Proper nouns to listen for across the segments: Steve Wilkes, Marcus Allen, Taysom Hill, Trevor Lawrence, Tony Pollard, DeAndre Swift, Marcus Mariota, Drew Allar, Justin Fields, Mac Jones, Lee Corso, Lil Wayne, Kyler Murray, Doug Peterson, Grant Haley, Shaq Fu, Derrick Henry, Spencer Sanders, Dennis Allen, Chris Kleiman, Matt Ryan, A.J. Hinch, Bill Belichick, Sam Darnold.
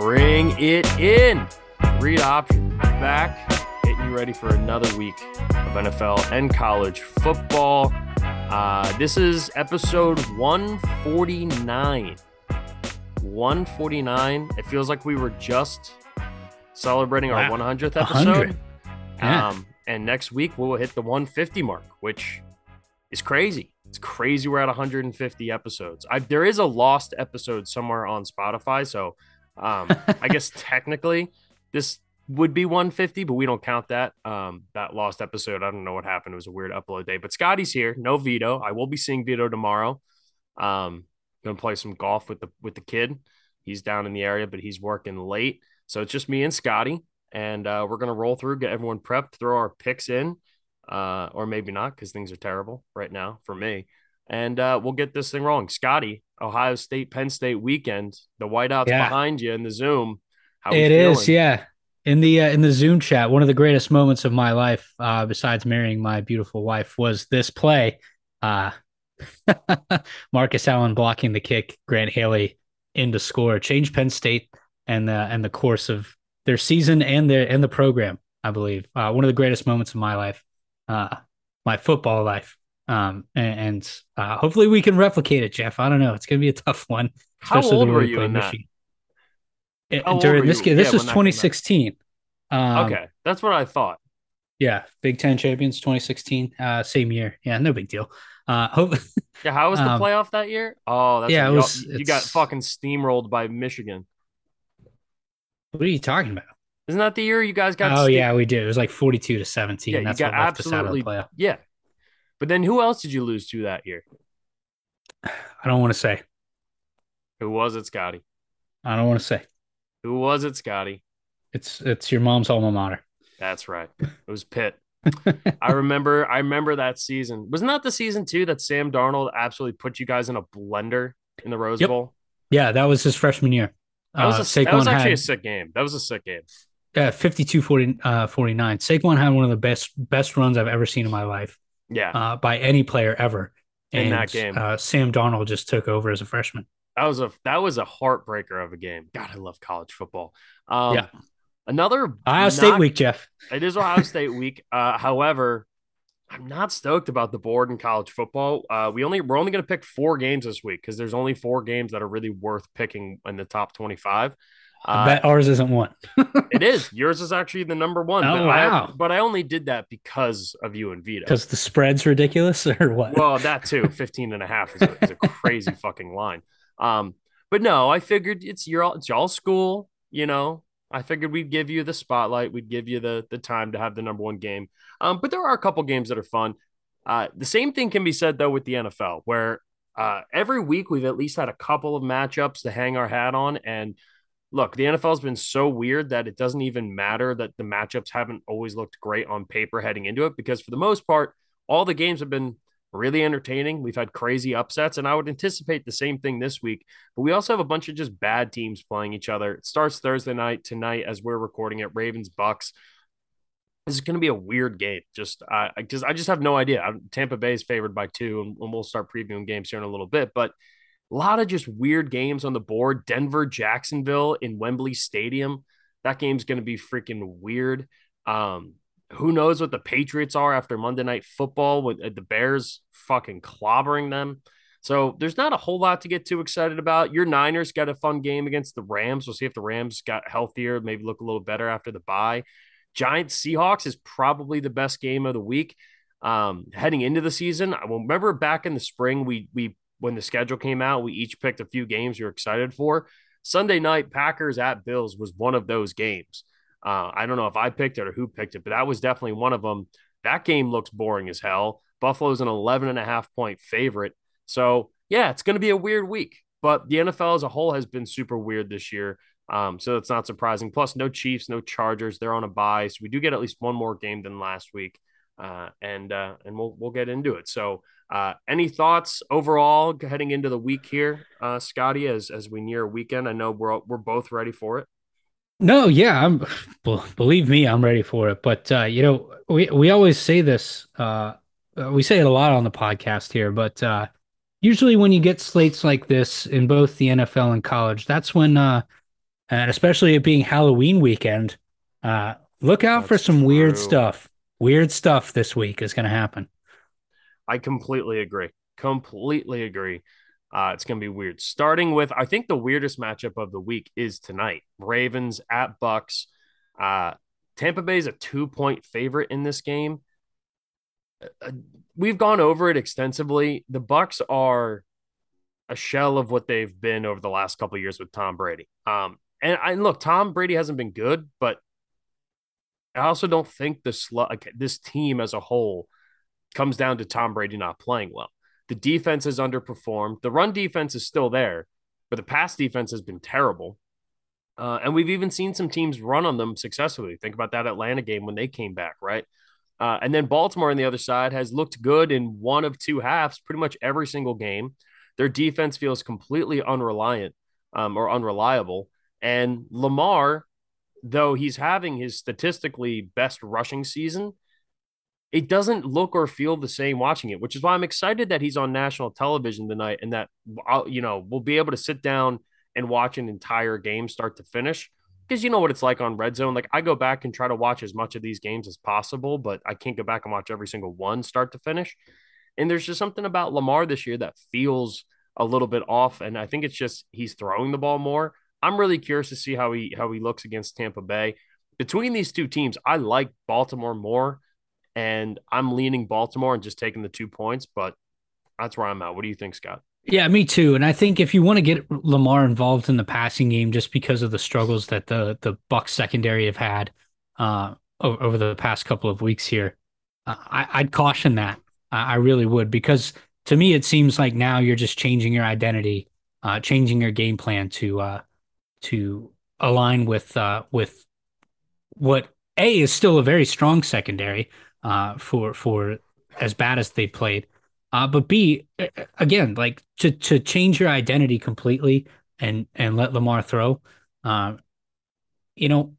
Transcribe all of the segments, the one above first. Bring it in. Read Option back. Get you ready for another week of NFL and college football. This is episode 149. 149. It feels like we were just celebrating our 100th episode. Yeah. And next week we will hit the 150 mark, which is crazy. It's crazy. We're at 150 episodes. There is a lost episode somewhere on Spotify. So I guess technically this would be 150, but we don't count that. That lost episode. I don't know what happened. It was a weird upload day, but Scotty's here. No Vito. I will be seeing Vito tomorrow. Going to play some golf with the kid. He's down in the area, but he's working late. So it's just me and Scotty, and we're going to roll through, get everyone prepped, throw our picks in. Or maybe not, because things are terrible right now for me. And we'll get this thing rolling. Scotty, Ohio State, Penn State weekend. The whiteout's behind you in the Zoom. How it is, feeling? Yeah. In the Zoom chat, one of the greatest moments of my life, besides marrying my beautiful wife, was this play. Marcus Allen blocking the kick, Grant Haley in to score, changed Penn State and the course of their season and the program. I believe one of the greatest moments of my life. My football life. And hopefully we can replicate it, Jeff. I don't know. It's going to be a tough one. How old were you in that? This was 2016. Okay. That's what I thought. Yeah. Big Ten champions, 2016. Same year. Yeah. No big deal. How was the playoff that year? Oh, that's you got fucking steamrolled by Michigan. What are you talking about? Isn't that the year you guys got? Oh, yeah, we did. It was like 42-17. Yeah, that's what left us out of the playoff. Yeah. But then who else did you lose to that year? I don't want to say. Who was it, Scotty? I don't want to say. Who was it, Scotty? It's your mom's alma mater. That's right. It was Pitt. I remember that season. Wasn't that the season, too, that Sam Darnold absolutely put you guys in a blender in the Rose Bowl? Yeah, that was his freshman year. That was actually a sick game. That was a sick game. Yeah, 52-49. Saquon had one of the best runs I've ever seen in my life. Yeah, by any player ever. And in that game, Sam Darnold just took over as a freshman. That was a heartbreaker of a game. God, I love college football. Another Ohio State week, Jeff. It is Ohio State week. However, I'm not stoked about the board in college football. We're only going to pick four games this week because there's only four games that are really worth picking in the top 25. I bet ours isn't one. It is. Yours is actually the number one. Oh, wow. But I only did that because of you and Vito. Because the spread's ridiculous or what? Well, that too. 15.5 is a crazy fucking line. But no, I figured it's y'all's school, you know. I figured we'd give you the spotlight. We'd give you the time to have the number one game. But there are a couple games that are fun. The same thing can be said, though, with the NFL, where every week we've at least had a couple of matchups to hang our hat on. And look, the NFL has been so weird that it doesn't even matter that the matchups haven't always looked great on paper heading into it, because for the most part, all the games have been really entertaining. We've had crazy upsets, and I would anticipate the same thing this week. But we also have a bunch of just bad teams playing each other. It starts Thursday night, tonight, as we're recording it, Ravens-Bucks. This is going to be a weird game. I just have no idea. Tampa Bay is favored by 2, and we'll start previewing games here in a little bit. But a lot of just weird games on the board. Denver, Jacksonville in Wembley Stadium. That game's going to be freaking weird. Who knows what the Patriots are after Monday Night Football with the Bears fucking clobbering them. So there's not a whole lot to get too excited about. Your Niners got a fun game against the Rams. We'll see if the Rams got healthier, maybe look a little better after the bye. Giants Seahawks is probably the best game of the week. Heading into the season, I will remember back in the spring, we when the schedule came out, we each picked a few games you're excited for. Sunday night, Packers at Bills was one of those games. I don't know if I picked it or who picked it, but that was definitely one of them. That game looks boring as hell. Buffalo's an 11.5-point favorite. So, yeah, it's going to be a weird week. But the NFL as a whole has been super weird this year, so it's not surprising. Plus, no Chiefs, no Chargers. They're on a bye, so we do get at least one more game than last week, and we'll get into it. So, any thoughts overall heading into the week here, Scotty, as we near weekend? I know we're both ready for it. No, yeah, believe me, I'm ready for it. But, you know, we always say this. We say it a lot on the podcast here, but usually when you get slates like this in both the NFL and college, that's when, and especially it being Halloween weekend, look out for some weird stuff. Weird stuff this week is going to happen. I completely agree. It's going to be weird. Starting with, I think the weirdest matchup of the week is tonight. Ravens at Bucks. Tampa Bay is a 2-point favorite in this game. We've gone over it extensively. The Bucks are a shell of what they've been over the last couple of years with Tom Brady. And look, Tom Brady hasn't been good, but I also don't think this team as a whole comes down to Tom Brady not playing well. The defense has underperformed. The run defense is still there, but the pass defense has been terrible. And we've even seen some teams run on them successfully. Think about that Atlanta game when they came back, right? And then Baltimore on the other side has looked good in one of two halves pretty much every single game. Their defense feels completely unreliable. And Lamar, though he's having his statistically best rushing season, it doesn't look or feel the same watching it, which is why I'm excited that he's on national television tonight and that, we'll be able to sit down and watch an entire game start to finish, because you know what it's like on Red Zone. Like, I go back and try to watch as much of these games as possible, but I can't go back and watch every single one start to finish. And there's just something about Lamar this year that feels a little bit off. And I think it's just, he's throwing the ball more. I'm really curious to see how he looks against Tampa Bay. Between these two teams, I like Baltimore more. And I'm leaning Baltimore and just taking the 2 points, but that's where I'm at. What do you think, Scott? Yeah, me too. And I think if you want to get Lamar involved in the passing game, just because of the struggles that the Bucs secondary have had over the past couple of weeks here, I'd caution that. I really would, because to me, it seems like now you're just changing your identity, changing your game plan to align with what A is still a very strong secondary, for as bad as they played. But B, again, like to change your identity completely and let Lamar throw, it's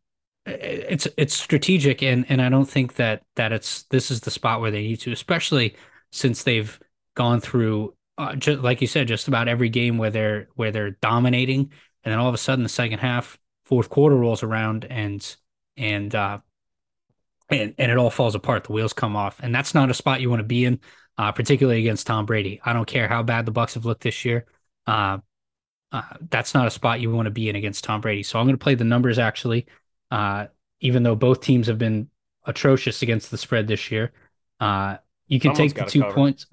strategic. And I don't think that this is the spot where they need to, especially since they've gone through, just, like you said, just about every game where they're dominating. And then all of a sudden the second half, fourth quarter rolls around and it all falls apart. The wheels come off, and that's not a spot you want to be in, particularly against Tom Brady. I don't care how bad the Bucs have looked this year. That's not a spot you want to be in against Tom Brady. So I'm going to play the numbers, actually, even though both teams have been atrocious against the spread this year. You can take the 2 points.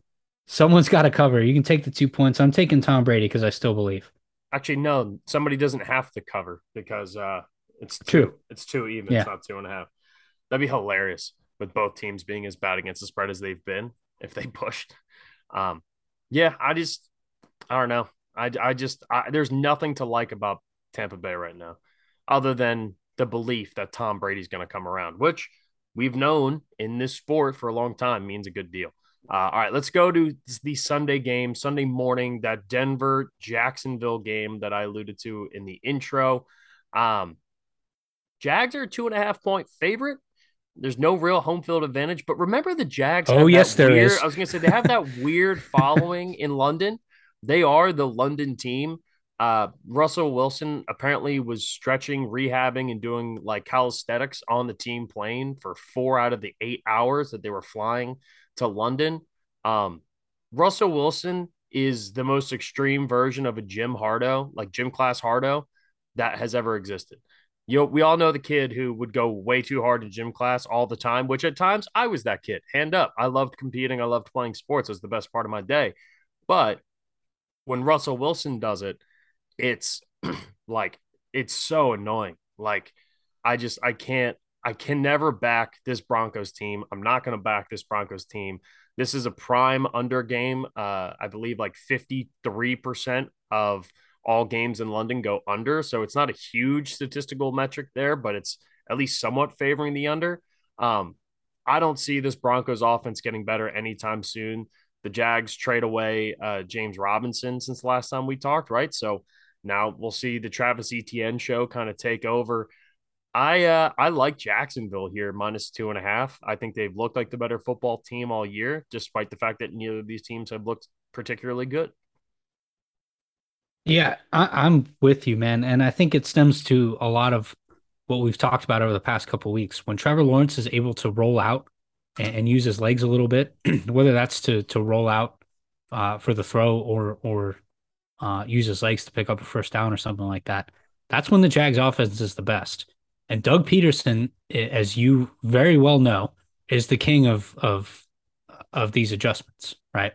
Someone's got to cover. You can take the 2 points. I'm taking Tom Brady because I still believe. Actually, no, somebody doesn't have to cover because it's two. It's two even. Yeah. It's not 2.5. That'd be hilarious with both teams being as bad against the spread as they've been if they pushed. I don't know. I there's nothing to like about Tampa Bay right now other than the belief that Tom Brady's going to come around, which we've known in this sport for a long time means a good deal. All right, let's go to the Sunday game, Sunday morning, that Denver-Jacksonville game that I alluded to in the intro. Jags are a 2.5-point favorite. There's no real home field advantage, but remember the Jags. Oh, yes, there is. I was going to say they have that weird following in London. They are the London team. Russell Wilson apparently was stretching, rehabbing, and doing like calisthenics on the team plane for 4 out of the 8 hours that they were flying to London. Russell Wilson is the most extreme version of a Jim Hardo, like gym class Hardo, that has ever existed. We all know the kid who would go way too hard in gym class all the time, which at times I was that kid. Hand up. I loved competing. I loved playing sports. It was the best part of my day. But when Russell Wilson does it, it's like, it's so annoying. Like, I can never back this Broncos team. I'm not going to back this Broncos team. This is a prime under game. I believe like 53% of all games in London go under. So it's not a huge statistical metric there, but it's at least somewhat favoring the under. I don't see this Broncos offense getting better anytime soon. The Jags trade away James Robinson since the last time we talked, right? So now we'll see the Travis Etienne show kind of take over. I like Jacksonville here, -2.5. I think they've looked like the better football team all year, despite the fact that neither of these teams have looked particularly good. Yeah, I'm with you, man. And I think it stems to a lot of what we've talked about over the past couple of weeks. When Trevor Lawrence is able to roll out and use his legs a little bit, whether that's to roll out for the throw or use his legs to pick up a first down or something like that, that's when the Jags offense is the best. And Doug Peterson, as you very well know, is the king of these adjustments, right?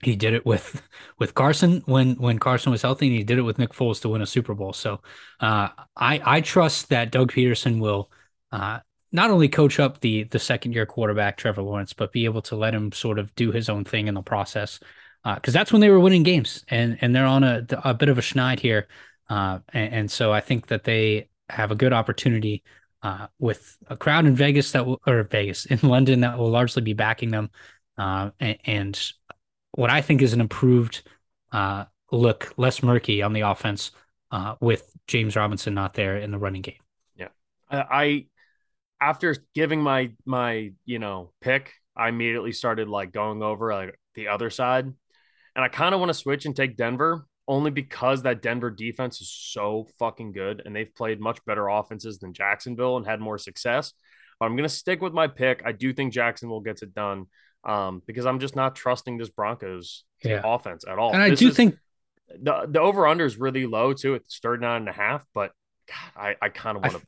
He did it with Carson when Carson was healthy, and he did it with Nick Foles to win a Super Bowl. So I trust that Doug Peterson will not only coach up the second-year quarterback, Trevor Lawrence, but be able to let him sort of do his own thing in the process, because that's when they were winning games, and they're on a bit of a schneid here. And so I think that they have a good opportunity with a crowd in Vegas in London that will largely be backing them. And what I think is an improved look, less murky on the offense with James Robinson not there in the running game. Yeah. After giving my pick, I immediately started going over the other side, and I kind of want to switch and take Denver, only because that Denver defense is so fucking good, and they've played much better offenses than Jacksonville and had more success. But I'm going to stick with my pick. I do think Jacksonville gets it done, because I'm just not trusting this Broncos offense at all. And I think the over-under is really low too. It's 39.5, but God, I kind of want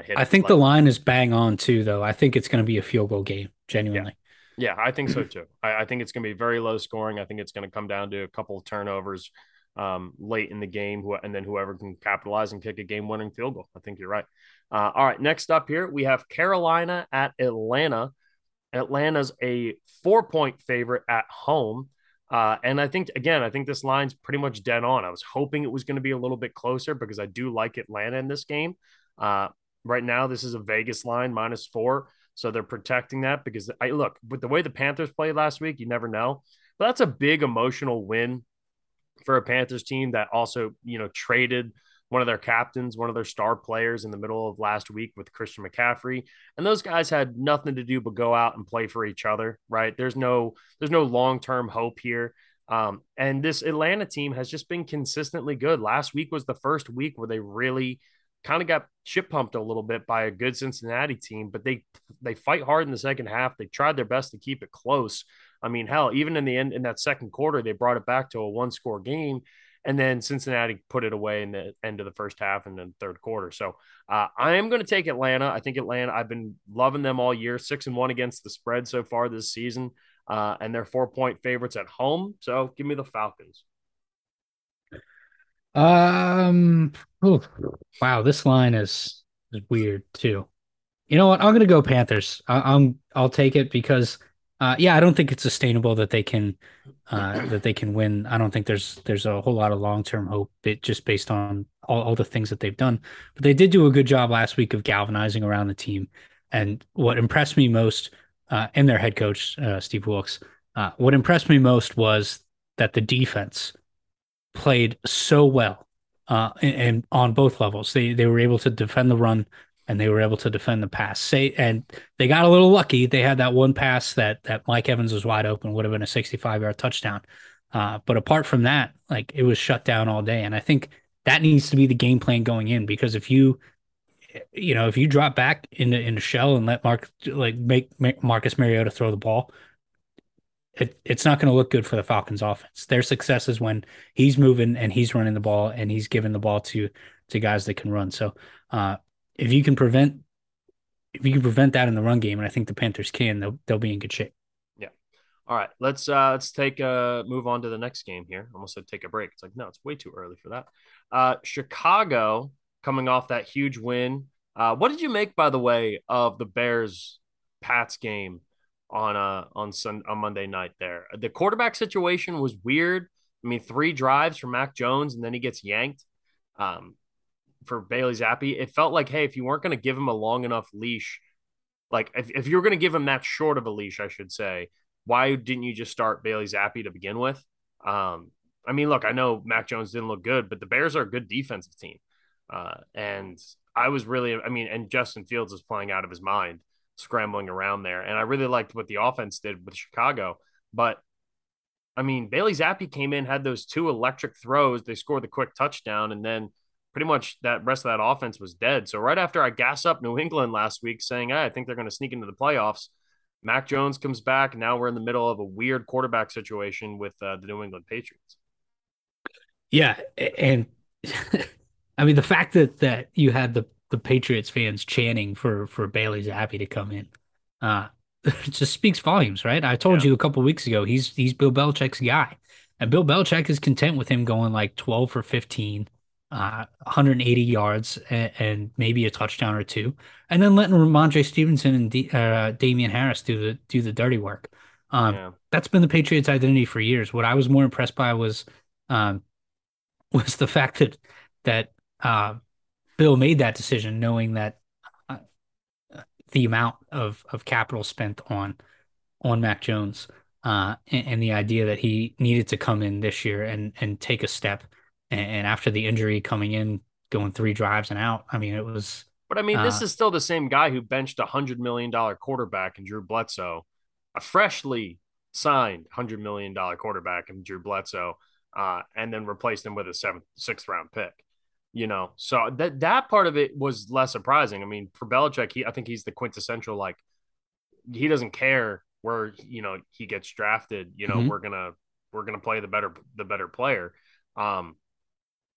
to hit it. I think the line is bang on too, though. I think it's going to be a field goal game, genuinely. Yeah, I think so too. I think it's going to be very low scoring. I think it's going to come down to a couple of turnovers late in the game, and then whoever can capitalize and kick a game-winning field goal. I think you're right. All right, next up here, we have Carolina at Atlanta. Atlanta's a 4-point favorite at home. And I think this line's pretty much dead on. I was hoping it was going to be a little bit closer because I do like Atlanta in this game. Right now, this is a Vegas line, -4. So they're protecting that because, look, with the way the Panthers played last week, you never know. But that's a big emotional win for a Panthers team that also, traded one of their captains, one of their star players in the middle of last week with Christian McCaffrey. And those guys had nothing to do but go out and play for each other, right? There's no long-term hope here. And this Atlanta team has just been consistently good. Last week was the first week where they really kind of got shit pumped a little bit by a good Cincinnati team, but they fight hard in the second half. They tried their best to keep it close. I mean, hell, even in the end, in that second quarter, they brought it back to a 1-score game, and then Cincinnati put it away in the end of the first half and then third quarter. So I am going to take Atlanta. I think Atlanta, I've been loving them all year, 6-1 against the spread so far this season, and they're 4-point favorites at home. So give me the Falcons. Wow, this line is weird too. You know what? I'm going to go Panthers. I'll take it because I don't think it's sustainable that they can win. I don't think there's a whole lot of long-term hope, just based on all the things that they've done. But they did do a good job last week of galvanizing around the team. And what impressed me most, and their head coach, Steve Wilkes, what impressed me most was that the defense played so well and on both levels. They were able to defend the run, and they were able to defend the pass. And they got a little lucky. They had that one pass that Mike Evans was wide open, would have been a 65-yard touchdown. But apart from that, it was shut down all day. And I think that needs to be the game plan going in, because if you drop back in the shell and let make Marcus Mariota throw the ball, it's not going to look good for the Falcons offense. Their success is when he's moving and he's running the ball and he's giving the ball to guys that can run. So, If you can prevent that in the run game, and I think the Panthers can, they'll be in good shape. Yeah. All right. Let's take a move on to the next game here. I almost said take a break. It's like, no, it's way too early for that. Chicago coming off that huge win. What did you make, by the way, of the Bears-Pats game on Monday night there? The quarterback situation was weird. I mean, 3 drives from Mac Jones, and then he gets yanked. For Bailey Zappe, it felt like, hey, if you weren't going to give him a long enough leash, if you're going to give him that short of a leash, I should say, why didn't you just start Bailey Zappe to begin with? I mean, look, I know Mac Jones didn't look good, but the Bears are a good defensive team. And I was really, I mean, and Justin Fields is playing out of his mind, scrambling around there. And I really liked what the offense did with Chicago. But, I mean, Bailey Zappe came in, had those two electric throws. They scored the quick touchdown, and then pretty much that rest of that offense was dead. So right after I gas up New England last week saying, hey, I think they're going to sneak into the playoffs, Mac Jones comes back. Now we're in the middle of a weird quarterback situation with the New England Patriots. Yeah, and I mean, the fact that you had the Patriots fans chanting for Bailey Zappe to come in just speaks volumes, right? I told you a couple weeks ago, he's Bill Belichick's guy. And Bill Belichick is content with him going like 12 for 15, 180 yards, and maybe a touchdown or two, and then letting Ramondre Stevenson and Damian Harris do the dirty work. That's been the Patriots' identity for years. What I was more impressed by was the fact that Bill made that decision, knowing that the amount of capital spent on Mac Jones and the idea that he needed to come in this year and take a step. And after the injury coming in, going three drives and out, I mean, it was... But, I mean, this is still the same guy who benched a $100 million quarterback in Drew Bledsoe, a freshly signed $100 million quarterback in Drew Bledsoe, and then replaced him with a sixth-round pick, you know? So that part of it was less surprising. I mean, for Belichick, I think he's the quintessential, like, he doesn't care where, you know, he gets drafted. You know, mm-hmm. we're gonna play the better player.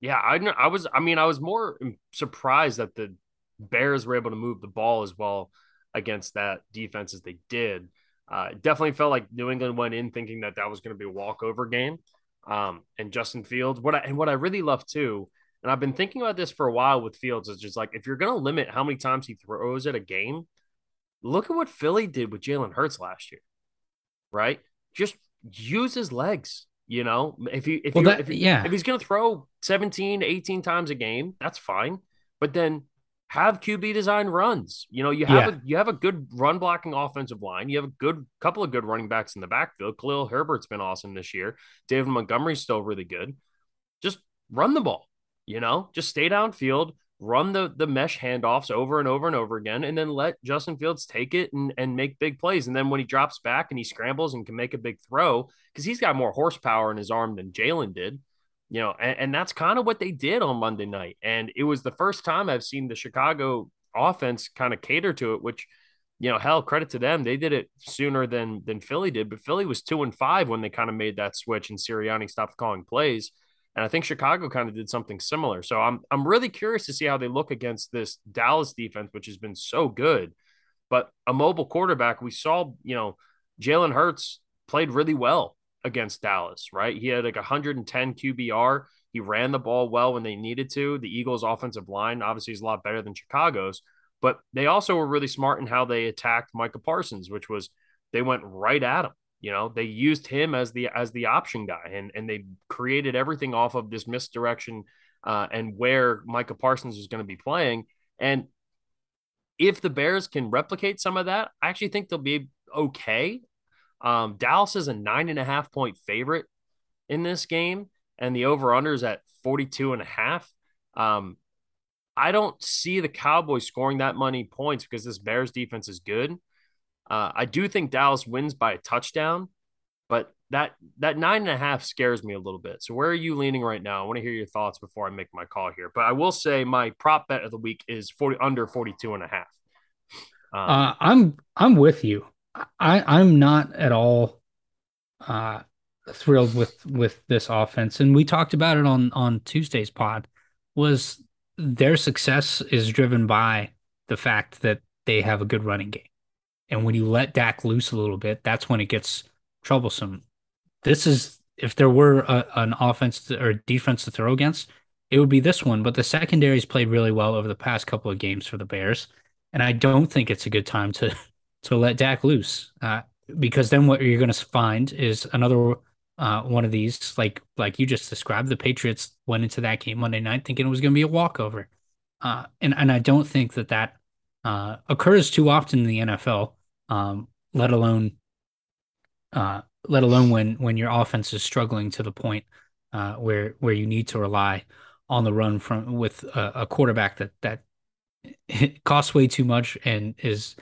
Yeah, I was more surprised that the Bears were able to move the ball as well against that defense as they did. It definitely felt like New England went in thinking that was going to be a walkover game. And Justin Fields, what I really love too, and I've been thinking about this for a while with Fields, is just like, if you're going to limit how many times he throws at a game, look at what Philly did with Jalen Hurts last year, right? Just use his legs. You know, if he's going to throw 17, 18 times a game, that's fine. But then have QB design runs. You know, you have a good run blocking offensive line. You have a good couple of good running backs in the backfield. Khalil Herbert's been awesome this year. David Montgomery's still really good. Just run the ball. You know, just stay downfield, run the mesh handoffs over and over and over again, and then let Justin Fields take it and make big plays. And then when he drops back and he scrambles and can make a big throw, because he's got more horsepower in his arm than Jalen did, you know, and that's kind of what they did on Monday night. And it was the first time I've seen the Chicago offense kind of cater to it, which, you know, hell, credit to them. They did it sooner than Philly did, but Philly was 2-5 when they kind of made that switch and Sirianni stopped calling plays. And I think Chicago kind of did something similar. So I'm really curious to see how they look against this Dallas defense, which has been so good. But a mobile quarterback, we saw, you know, Jalen Hurts played really well against Dallas, right? He had like 110 QBR. He ran the ball well when they needed to. The Eagles' offensive line obviously is a lot better than Chicago's, but they also were really smart in how they attacked Micah Parsons, which was they went right at him. You know, they used him as the option guy, and they created everything off of this misdirection and where Micah Parsons was going to be playing. And if the Bears can replicate some of that, I actually think they'll be okay. Dallas is a 9.5-point favorite in this game, and the over-under is at 42.5. I don't see the Cowboys scoring that many points because this Bears defense is good. I do think Dallas wins by a touchdown, but that 9.5 scares me a little bit. So where are you leaning right now? I want to hear your thoughts before I make my call here. But I will say my prop bet of the week is under 42.5. I'm with you. I'm not at all thrilled with this offense. And we talked about it on Tuesday's pod, was their success is driven by the fact that they have a good running game. And when you let Dak loose a little bit, that's when it gets troublesome. This is, if there were an offense or defense to throw against, it would be this one. But the secondary's played really well over the past couple of games for the Bears. And I don't think it's a good time to let Dak loose because then what you're going to find is another one of these, like you just described. The Patriots went into that game Monday night thinking it was going to be a walkover. And I don't think that occurs too often in the NFL, let alone when your offense is struggling to the point where you need to rely on the run from with a quarterback that costs way too much and is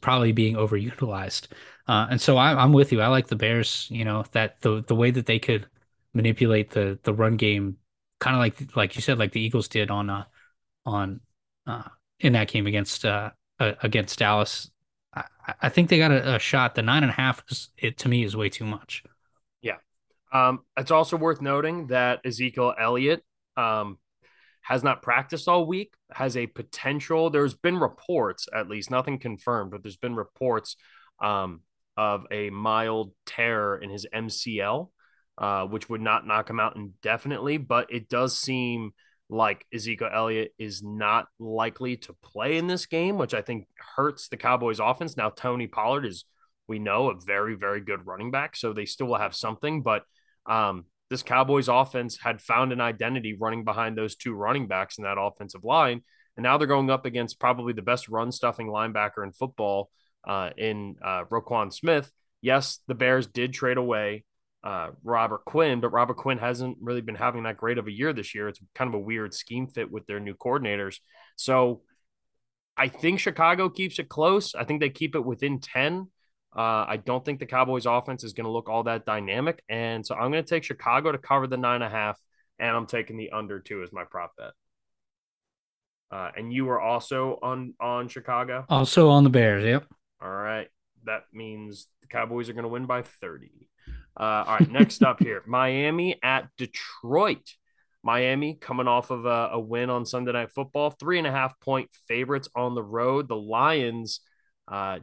probably being overutilized. And so I'm with you. I like the Bears, you know, that the way that they could manipulate the run game, kind of like you said, like the Eagles did on in that game against Dallas. I think they got a shot. The 9.5 to me is way too much. Yeah. It's also worth noting that Ezekiel Elliott has not practiced all week, has a potential. There's been reports, at least nothing confirmed, but there's been reports of a mild tear in his MCL, which would not knock him out indefinitely, but it does seem like Ezekiel Elliott is not likely to play in this game, which I think hurts the Cowboys offense. Now, Tony Pollard is, we know, a very, very good running back, so they still will have something, but this Cowboys offense had found an identity running behind those two running backs in that offensive line. And now they're going up against probably the best run stuffing linebacker in football in Roquan Smith. Yes, the Bears did trade away Robert Quinn, but Robert Quinn hasn't really been having that great of a year this year. It's kind of a weird scheme fit with their new coordinators. So I think Chicago keeps it close. I think they keep it within 10. I don't think the Cowboys offense is going to look all that dynamic. And so I'm going to take Chicago to cover the 9.5, and I'm taking the under 2 as my prop bet. And you were also on Chicago? Also on the Bears, yep. All right. That means the Cowboys are going to win by 30. All right, next up here, Miami at Detroit. Miami coming off of a win on Sunday Night Football, 3.5-point favorites on the road. The Lions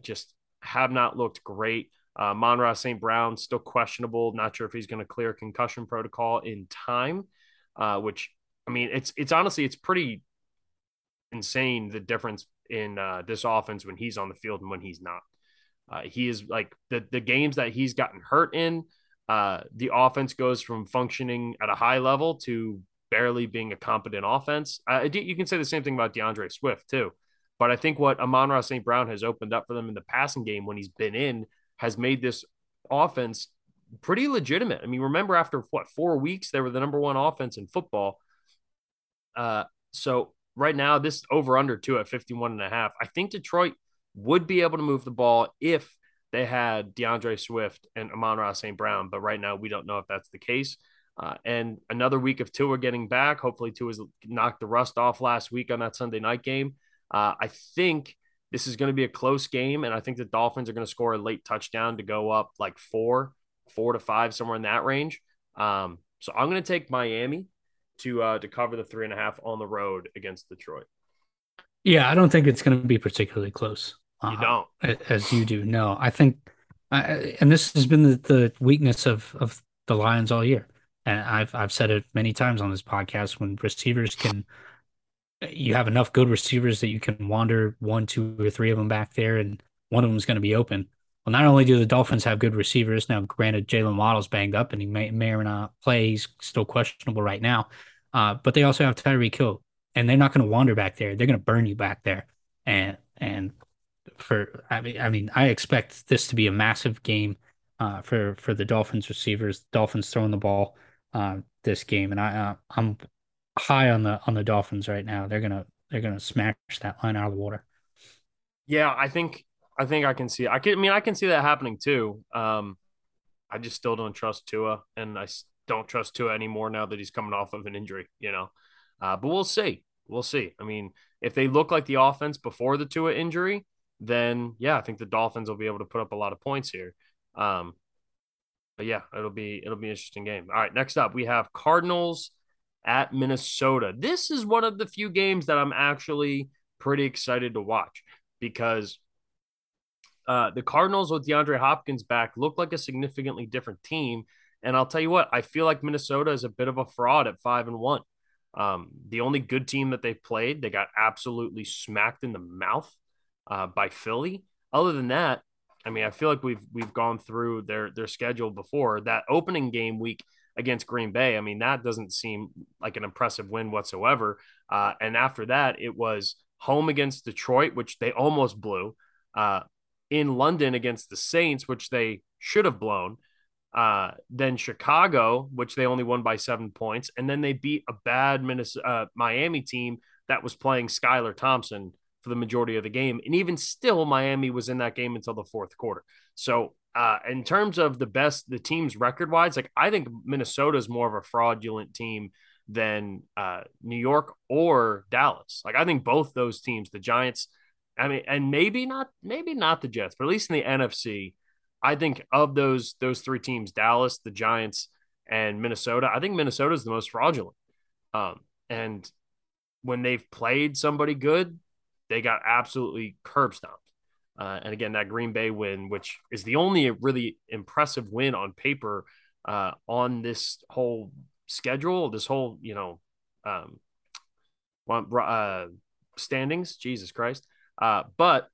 just have not looked great. Amon-Ra St. Brown still questionable. Not sure if he's going to clear concussion protocol in time, which, I mean, it's honestly, it's pretty insane the difference in this offense when he's on the field and when he's not. He is like the games that he's gotten hurt in, the offense goes from functioning at a high level to barely being a competent offense. You can say the same thing about DeAndre Swift too, but I think what Amon-Ra St. Brown has opened up for them in the passing game when he's been in has made this offense pretty legitimate. I mean, remember after 4 weeks, they were the number one offense in football. So right now this over under 2 at 51.5, I think Detroit would be able to move the ball if they had DeAndre Swift and Amon-Ra St. Brown. But right now, we don't know if that's the case. And another week of Tua getting back. Hopefully, Tua's knocked the rust off last week on that Sunday night game. I think this is going to be a close game, and I think the Dolphins are going to score a late touchdown to go up like 4 to 5, somewhere in that range. So I'm going to take Miami to cover the 3.5 on the road against Detroit. Yeah, I don't think it's going to be particularly close. You don't, as you do. No, I think, and this has been the weakness of the Lions all year. And I've said it many times on this podcast. When receivers you have enough good receivers that you can wander 1, 2, or 3 of them back there, and one of them is going to be open. Well, not only do the Dolphins have good receivers now. Granted, Jalen Waddle's banged up, and he may or not play. He's still questionable right now. But they also have Tyreek Hill, and they're not going to wander back there. They're going to burn you back there, and. I mean, I expect this to be a massive game for the Dolphins receivers. Dolphins throwing the ball this game, and I'm high on the Dolphins right now. They're gonna smash that line out of the water. Yeah, I think I can see. I can see that happening too. I just still don't trust Tua, and I don't trust Tua anymore now that he's coming off of an injury. You know, but we'll see. We'll see. I mean, if they look like the offense before the Tua injury, then yeah, I think the Dolphins will be able to put up a lot of points here. But yeah, it'll be an interesting game. All right, next up we have Cardinals at Minnesota. This is one of the few games that I'm actually pretty excited to watch because the Cardinals with DeAndre Hopkins back look like a significantly different team. And I'll tell you what, I feel like Minnesota is a bit of a fraud at 5-1. The only good team that they played, they got absolutely smacked in the mouth by Philly. Other than that, I mean, I feel like we've gone through their schedule before. That opening game week against Green Bay, I mean, that doesn't seem like an impressive win whatsoever. And after that, it was home against Detroit, which they almost blew, in London against the Saints, which they should have blown, Then Chicago, which they only won by 7 points. And then they beat a bad Miami team that was playing Skylar Thompson for the majority of the game. And even still, Miami was in that game until the fourth quarter. So in terms of the teams record-wise, like I think Minnesota is more of a fraudulent team than New York or Dallas. Like I think both those teams, the Giants, I mean, and maybe not the Jets, but at least in the NFC, I think of those three teams, Dallas, the Giants, and Minnesota, I think Minnesota is the most fraudulent. And when they've played somebody good, they got absolutely curb stomped. And again, that Green Bay win, which is the only really impressive win on paper on this whole schedule, this whole, standings, Jesus Christ. But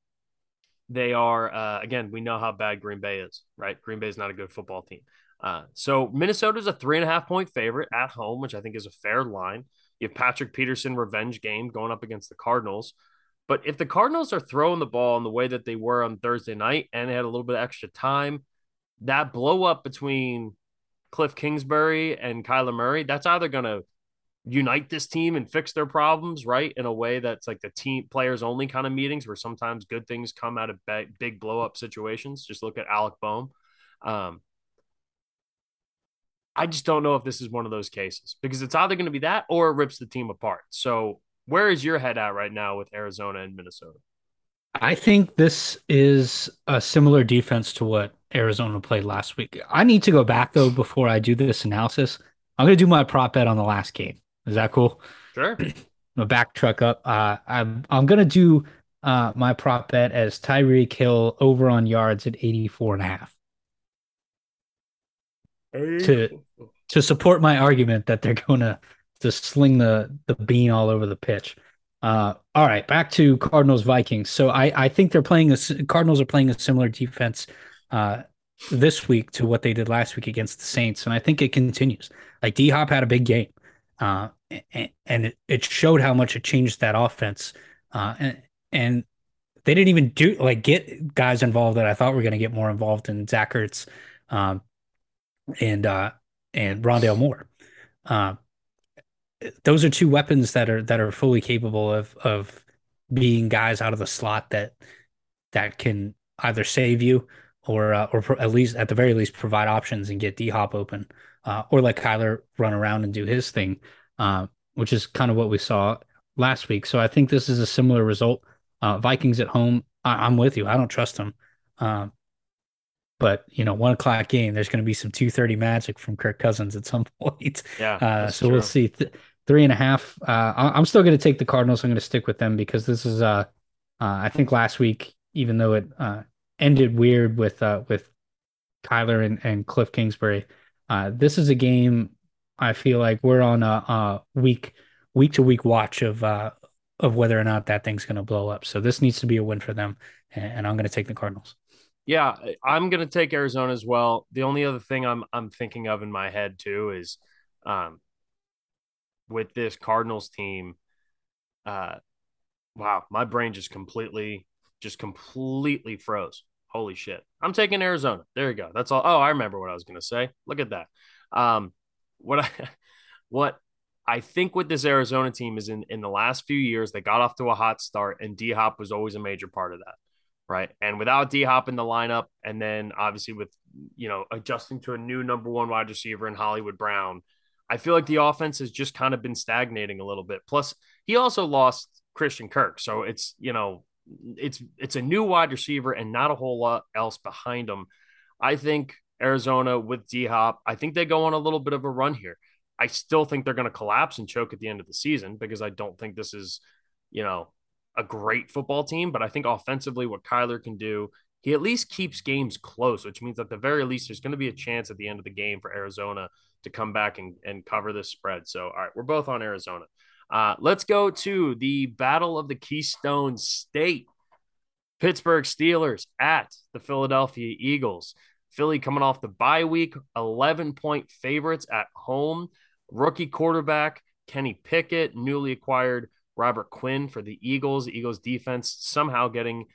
they are, again, we know how bad Green Bay is, right? Green Bay is not a good football team. So Minnesota's a 3.5-point favorite at home, which I think is a fair line. You have Patrick Peterson revenge game going up against the Cardinals. But if the Cardinals are throwing the ball in the way that they were on Thursday night and they had a little bit of extra time, that blow up between Cliff Kingsbury and Kyler Murray, that's either going to unite this team and fix their problems, right, in a way that's like the team players only kind of meetings where sometimes good things come out of big blow up situations. Just look at Alec Boehm. I just don't know if this is one of those cases because it's either going to be that or it rips the team apart. So where is your head at right now with Arizona and Minnesota? I think this is a similar defense to what Arizona played last week. I need to go back, though, before I do this analysis. I'm going to do my prop bet on the last game. Is that cool? Sure. I'm going to backtrack up. I'm going to do my prop bet as Tyreek Hill over on yards at 84.5 to support my argument that they're going to sling the bean all over the pitch. All right, back to Cardinals-Vikings. So I think Cardinals are playing a similar defense this week to what they did last week against the Saints, and I think it continues. Like, D-Hop had a big game, and it showed how much it changed that offense. And they didn't even get guys involved that I thought were going to get more involved in Zach Ertz and Rondale Moore. Those are two weapons that are fully capable of being guys out of the slot that can either save you or at least at the very least provide options and get D-Hop open or let Kyler run around and do his thing, which is kind of what we saw last week. So I think this is a similar result. Vikings at home, I'm with you. I don't trust them. But 1:00 game, there's going to be some 2:30 magic from Kirk Cousins at some point. Yeah, so true. We'll see. 3.5. I'm still going to take the Cardinals. I'm going to stick with them because this is. I think last week, even though it ended weird with Kyler and Cliff Kingsbury, this is a game I feel like we're on a week to week watch of whether or not that thing's going to blow up. So this needs to be a win for them, and I'm going to take the Cardinals. Yeah, I'm going to take Arizona as well. The only other thing I'm thinking of in my head too is with this Cardinals team, wow, my brain just completely froze. Holy shit. I'm taking Arizona. There you go. That's all. Oh, I remember what I was going to say. Look at that. What I think with this Arizona team is in the last few years, they got off to a hot start and D-Hop was always a major part of that. Right. And without D-Hop in the lineup, and then obviously with, adjusting to a new number one wide receiver in Hollywood Brown, I feel like the offense has just kind of been stagnating a little bit. Plus, he also lost Christian Kirk. So it's, it's a new wide receiver and not a whole lot else behind him. I think Arizona with D-Hop, I think they go on a little bit of a run here. I still think they're going to collapse and choke at the end of the season because I don't think this is, a great football team, but I think offensively what Kyler can do, he at least keeps games close, which means at the very least there's going to be a chance at the end of the game for Arizona to come back and cover this spread. So, all right, we're both on Arizona. Let's go to the Battle of the Keystone State. Pittsburgh Steelers at the Philadelphia Eagles. Philly coming off the bye week, 11-point favorites at home. Rookie quarterback Kenny Pickett, newly acquired Robert Quinn for the Eagles. The Eagles defense somehow getting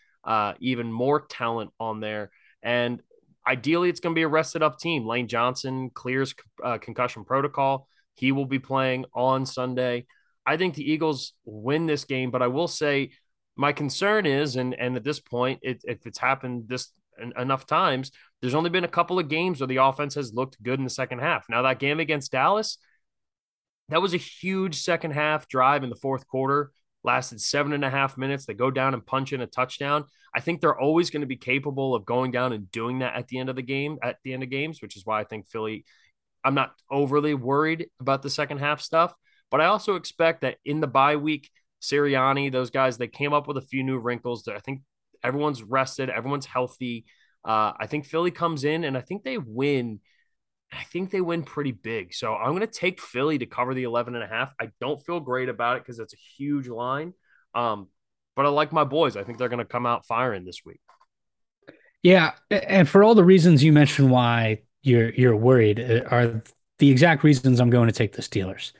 even more talent on there. And Ideally, it's going to be a rested up team. Lane Johnson clears concussion protocol. He will be playing on Sunday. I think the Eagles win this game, but I will say my concern is, and at this point, if it's happened this enough times, there's only been a couple of games where the offense has looked good in the second half. Now, that game against Dallas, that was a huge second half drive in the fourth quarter, lasted 7.5 minutes. They go down and punch in a touchdown. I think they're always going to be capable of going down and doing that at the end of games, which is why I think Philly, I'm not overly worried about the second half stuff. But I also expect that in the bye week, Sirianni, those guys, they came up with a few new wrinkles. I think everyone's rested. Everyone's healthy. I think Philly comes in, and I think they win. I think they win pretty big. So I'm going to take Philly to cover the 11.5. I don't feel great about it because that's a huge line. But I like my boys. I think they're going to come out firing this week. Yeah, and for all the reasons you mentioned why you're worried are the exact reasons I'm going to take the Steelers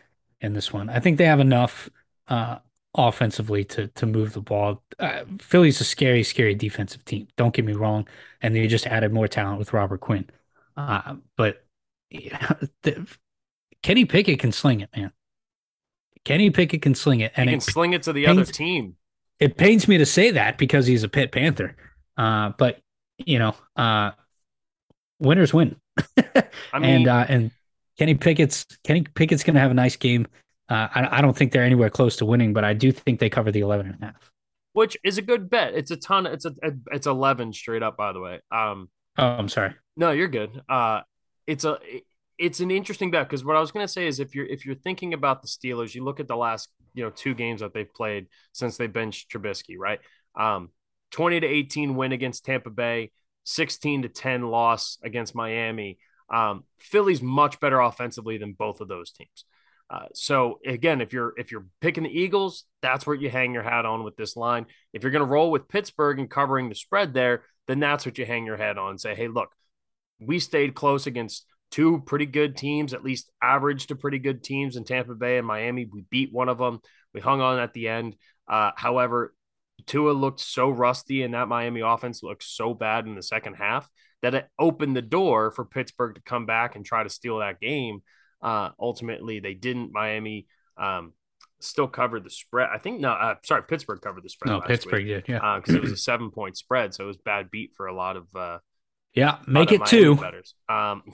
in this one. I think they have enough offensively to move the ball. Philly's a scary, scary defensive team. Don't get me wrong. And they just added more talent with Robert Quinn. But yeah, Kenny Pickett can sling it, man. Kenny Pickett can sling it. And he can sling it to the other team. It pains me to say that because he's a Pitt Panther. But, you know, winners win. I mean, and Kenny Pickett's going to have a nice game. I don't think they're anywhere close to winning, but I do think they cover the 11.5, which is a good bet. It's a ton. It's 11 straight up, by the way. Oh, I'm sorry. No, you're good. It's an interesting bet because what I was going to say is if you're thinking about the Steelers, you look at the last two games that they've played since they benched Trubisky, right? 20-18 win against Tampa Bay, 16-10 loss against Miami. Philly's much better offensively than both of those teams. So again, if you're picking the Eagles, that's where you hang your hat on with this line. If you're going to roll with Pittsburgh and covering the spread there, then that's what you hang your head on and say, hey, look, we stayed close against two pretty good teams, at least average to pretty good teams in Tampa Bay and Miami. We beat one of them. We hung on at the end. However, Tua looked so rusty and that Miami offense looked so bad in the second half that it opened the door for Pittsburgh to come back and try to steal that game. Ultimately, they didn't. Miami still covered the spread. I think, Pittsburgh covered the spread. No, Pittsburgh did, yeah. Because it was a 7-point spread, so it was bad beat for a lot of make it Miami two.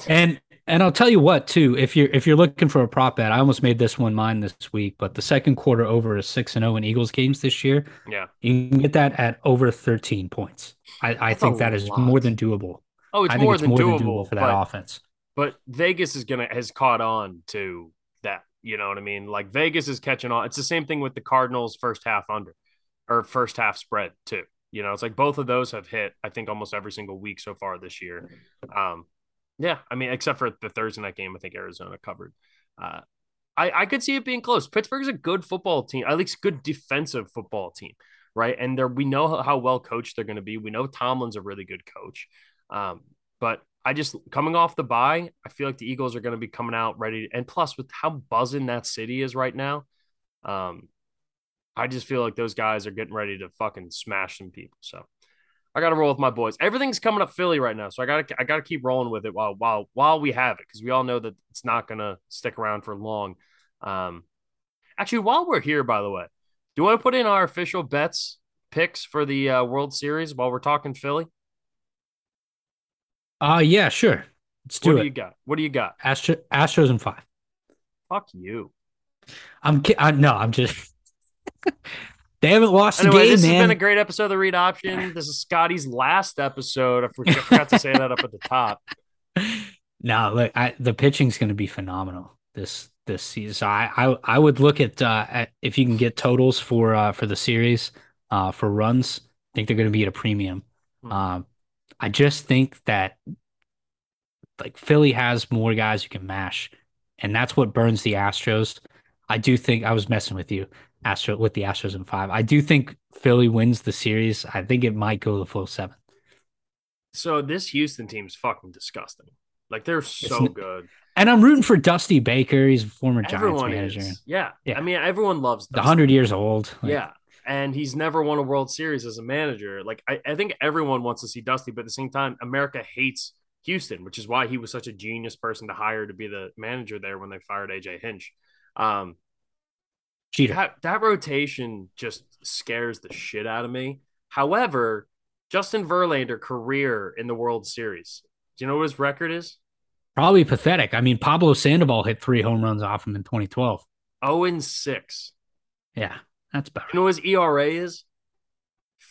And I'll tell you what, too, if you're looking for a prop bet, I almost made this one mine this week, but the second quarter over is 6-0 in Eagles games this year. Yeah. You can get that at over 13 points. I think that is more than doable. Oh, it's more than doable for that offense. But Vegas has caught on to that. You know what I mean? Like Vegas is catching on. It's the same thing with the Cardinals first half spread too. You know, it's like both of those have hit, I think, almost every single week so far this year. Yeah, I mean, except for the Thursday night game, I think Arizona covered. I could see it being close. Pittsburgh's a good football team, at least good defensive football team, right? And we know how well coached they're going to be. We know Tomlin's a really good coach. But I just, coming off the bye, I feel like the Eagles are going to be coming out ready. And plus, with how buzzing that city is right now, I just feel like those guys are getting ready to fucking smash some people. So I got to roll with my boys. Everything's coming up Philly right now, so I got to keep rolling with it while we have it, because we all know that it's not going to stick around for long. Actually, while we're here, by the way, do you want to put in our official bets picks for the World Series while we're talking Philly? Yeah, sure. Let's do it. What do you got? Astros in 5. Fuck you. I'm just. They haven't lost the game, man. This has been a great episode of The Read Option. This is Scotty's last episode. I forgot to say that up at the top. No, look, the pitching's going to be phenomenal this season. So I would look at if you can get totals for the series for runs. I think they're going to be at a premium. I just think that like Philly has more guys who can mash, and that's what burns the Astros. I do think I was messing with you. With the Astros in 5. I do think Philly wins the series. I think it might go the full 7. So this Houston team's fucking disgusting. Like they're so good. And I'm rooting for Dusty Baker. He's a former Giants manager. Yeah. I mean, everyone loves Dusty. 100 years old. Like, yeah. And he's never won a World Series as a manager. Like I think everyone wants to see Dusty, but at the same time, America hates Houston, which is why he was such a genius person to hire to be the manager there when they fired A.J. Hinch. That rotation just scares the shit out of me. However, Justin Verlander career in the World Series. Do you know what his record is? Probably pathetic. I mean, Pablo Sandoval hit 3 home runs off him in 2012. 0-6. Yeah, that's bad. You know what his ERA is?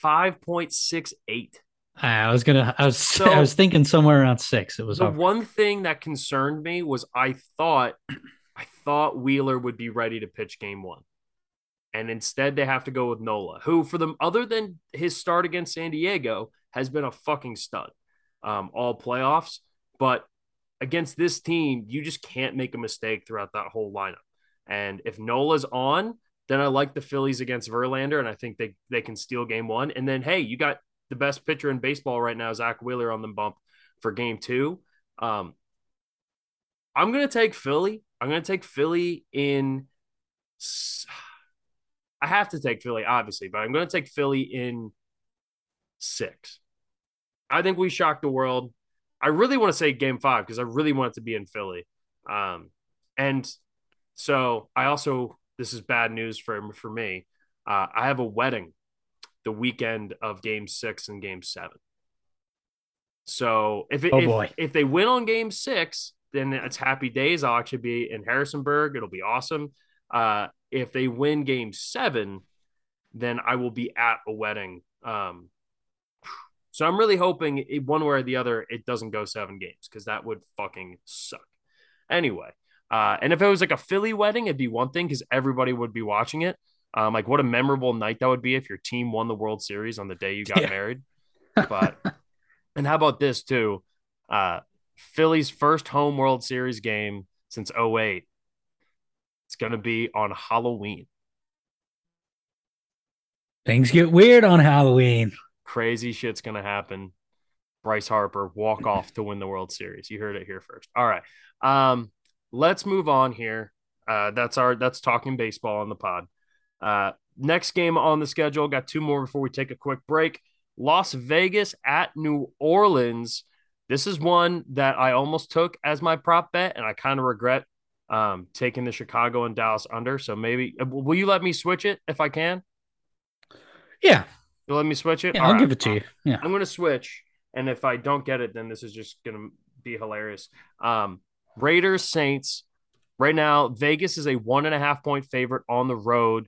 5.68. I was thinking somewhere around 6. It was the one thing that concerned me was I thought Wheeler would be ready to pitch game 1. And instead they have to go with Nola, who for them, other than his start against San Diego, has been a fucking stud all playoffs. But against this team, you just can't make a mistake throughout that whole lineup. And if Nola's on, then I like the Phillies against Verlander, and I think they can steal game 1. And then, hey, you got the best pitcher in baseball right now, Zach Wheeler, on the bump for game 2. I'm going to take Philly. I'm going to take Philly in – I have to take Philly, obviously, but I'm going to take Philly in 6. I think we shocked the world. I really want to say game 5 because I really want it to be in Philly. And so I also – this is bad news for me. I have a wedding the weekend of game 6 and game 7. So if they win on game 6, then it's happy days. I'll actually be in Harrisonburg. It'll be awesome. If they win game 7, then I will be at a wedding. So I'm really hoping one way or the other, it doesn't go 7 games because that would fucking suck. Anyway. And if it was like a Philly wedding, it'd be one thing because everybody would be watching it. Like what a memorable night that would be if your team won the World Series on the day you got married. But and how about this too? Philly's first home World Series game since 2008. It's going to be on Halloween. Things get weird on Halloween. Crazy shit's going to happen. Bryce Harper walk off to win the World Series. You heard it here first. All right. Let's move on here. That's talking baseball on the pod. Next game on the schedule. Got 2 more before we take a quick break. Las Vegas at New Orleans. This is one that I almost took as my prop bet, and I kind of regret taking the Chicago and Dallas under. So maybe – will you let me switch it if I can? Yeah. You'll let me switch it? Yeah, I'll give it to you. Yeah. I'm going to switch, and if I don't get it, then this is just going to be hilarious. Raiders, Saints. Right now, Vegas is a 1.5-point favorite on the road.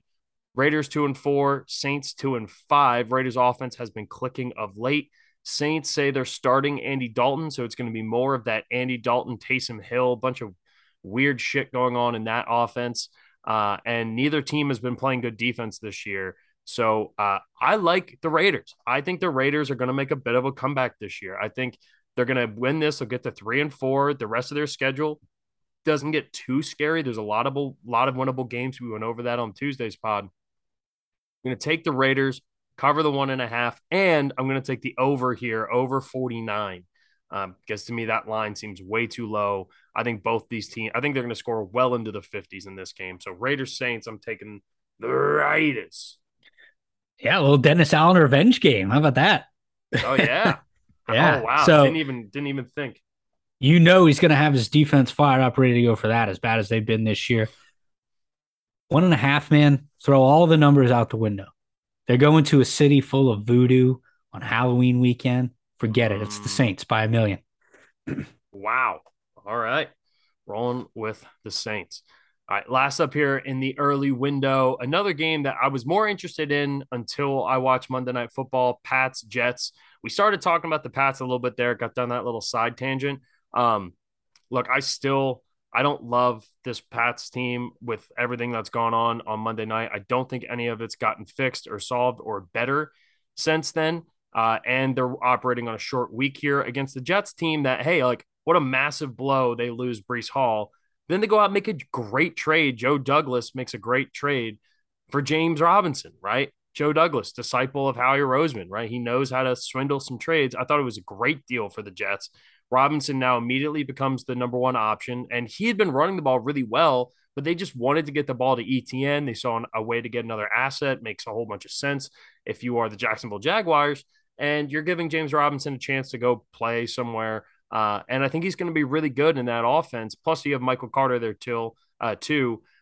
Raiders 2-4, Saints 2-5. Raiders offense has been clicking of late. Saints say they're starting Andy Dalton, so it's going to be more of that Andy Dalton, Taysom Hill, bunch of weird shit going on in that offense. And neither team has been playing good defense this year. So I like the Raiders. I think the Raiders are going to make a bit of a comeback this year. I think they're going to win this. They'll get to 3-4. The rest of their schedule doesn't get too scary. There's a lot of winnable games. We went over that on Tuesday's pod. I'm going to take the Raiders, cover the 1.5, and I'm going to take the over here, over 49. Because to me, that line seems way too low. I think both these teams, I think they're going to score well into the 50s in this game. So Raiders, Saints, I'm taking the Raiders. Yeah, a little Dennis Allen revenge game. How about that? Oh, yeah. Yeah. Oh, wow. So didn't even think. You know he's going to have his defense fired up, ready to go for that, as bad as they've been this year. 1.5, man. Throw all the numbers out the window. They're going to a city full of voodoo on Halloween weekend. Forget it. It's the Saints by a million. Wow. All right. Rolling with the Saints. All right. Last up here in the early window, another game that I was more interested in until I watched Monday Night Football, Pats, Jets. We started talking about the Pats a little bit there, got down that little side tangent. Look, I don't love this Pats team with everything that's gone on Monday night. I don't think any of it's gotten fixed or solved or better since then. And they're operating on a short week here against the Jets team that, hey, like what a massive blow. They lose Breece Hall. Then they go out and make a great trade. Joe Douglas makes a great trade for James Robinson, right? Joe Douglas, disciple of Howie Roseman, right? He knows how to swindle some trades. I thought it was a great deal for the Jets. Robinson now immediately becomes the number one option, and he had been running the ball really well, but they just wanted to get the ball to ETN. They saw a way to get another asset. Makes a whole bunch of sense if you are the Jacksonville Jaguars, and you're giving James Robinson a chance to go play somewhere And I think he's going to be really good in that offense. Plus, you have Michael Carter there too.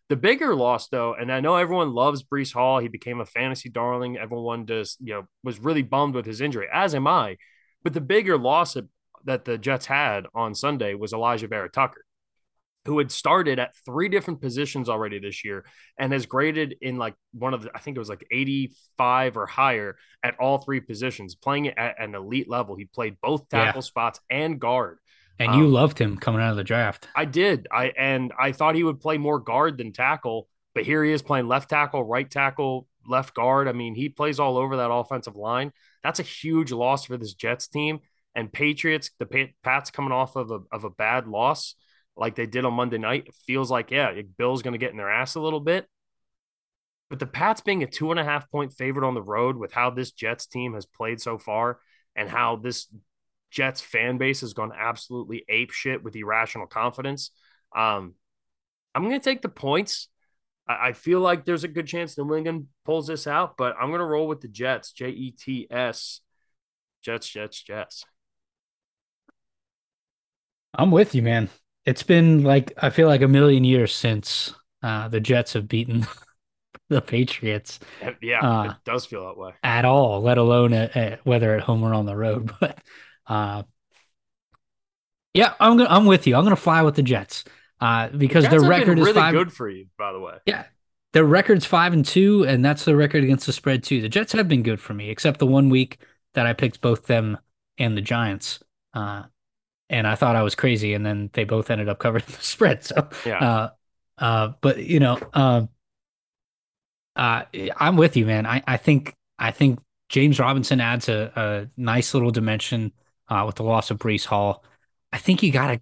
The bigger loss, though, and I know everyone loves Breece Hall. He became a fantasy darling. Everyone just, was really bummed with his injury, as am I. But the bigger loss that the Jets had on Sunday was Elijah Barrett Tucker, who had started at three different positions already this year and has graded in I think it was 85 or higher at all three positions, playing at an elite level. He played both tackle spots and guard. And you loved him coming out of the draft. I did. I thought he would play more guard than tackle, but here he is playing left tackle, right tackle, left guard. I mean, he plays all over that offensive line. That's a huge loss for this Jets team. And Patriots, the Pats coming off of a bad loss like they did on Monday night. It feels like, Bill's going to get in their ass a little bit. But the Pats being a 2.5-point favorite on the road with how this Jets team has played so far and how this Jets fan base has gone absolutely apeshit with irrational confidence. I'm going to take the points. I feel like there's a good chance New England pulls this out, but I'm going to roll with the Jets, Jets. Jets. I'm with you, man. It's been I feel like a million years since the Jets have beaten the Patriots. Yeah, it does feel that way. At all, let alone whether at home or on the road. But I'm with you. I'm gonna fly with the Jets because the Jets their record is really good for you, by the way. Yeah, their record's 5-2, and that's the record against the spread too. The Jets have been good for me, except the one week that I picked both them and the Giants. And I thought I was crazy, and then they both ended up covering the spread. So, I'm with you, man. I think James Robinson adds a nice little dimension with the loss of Breece Hall. I think I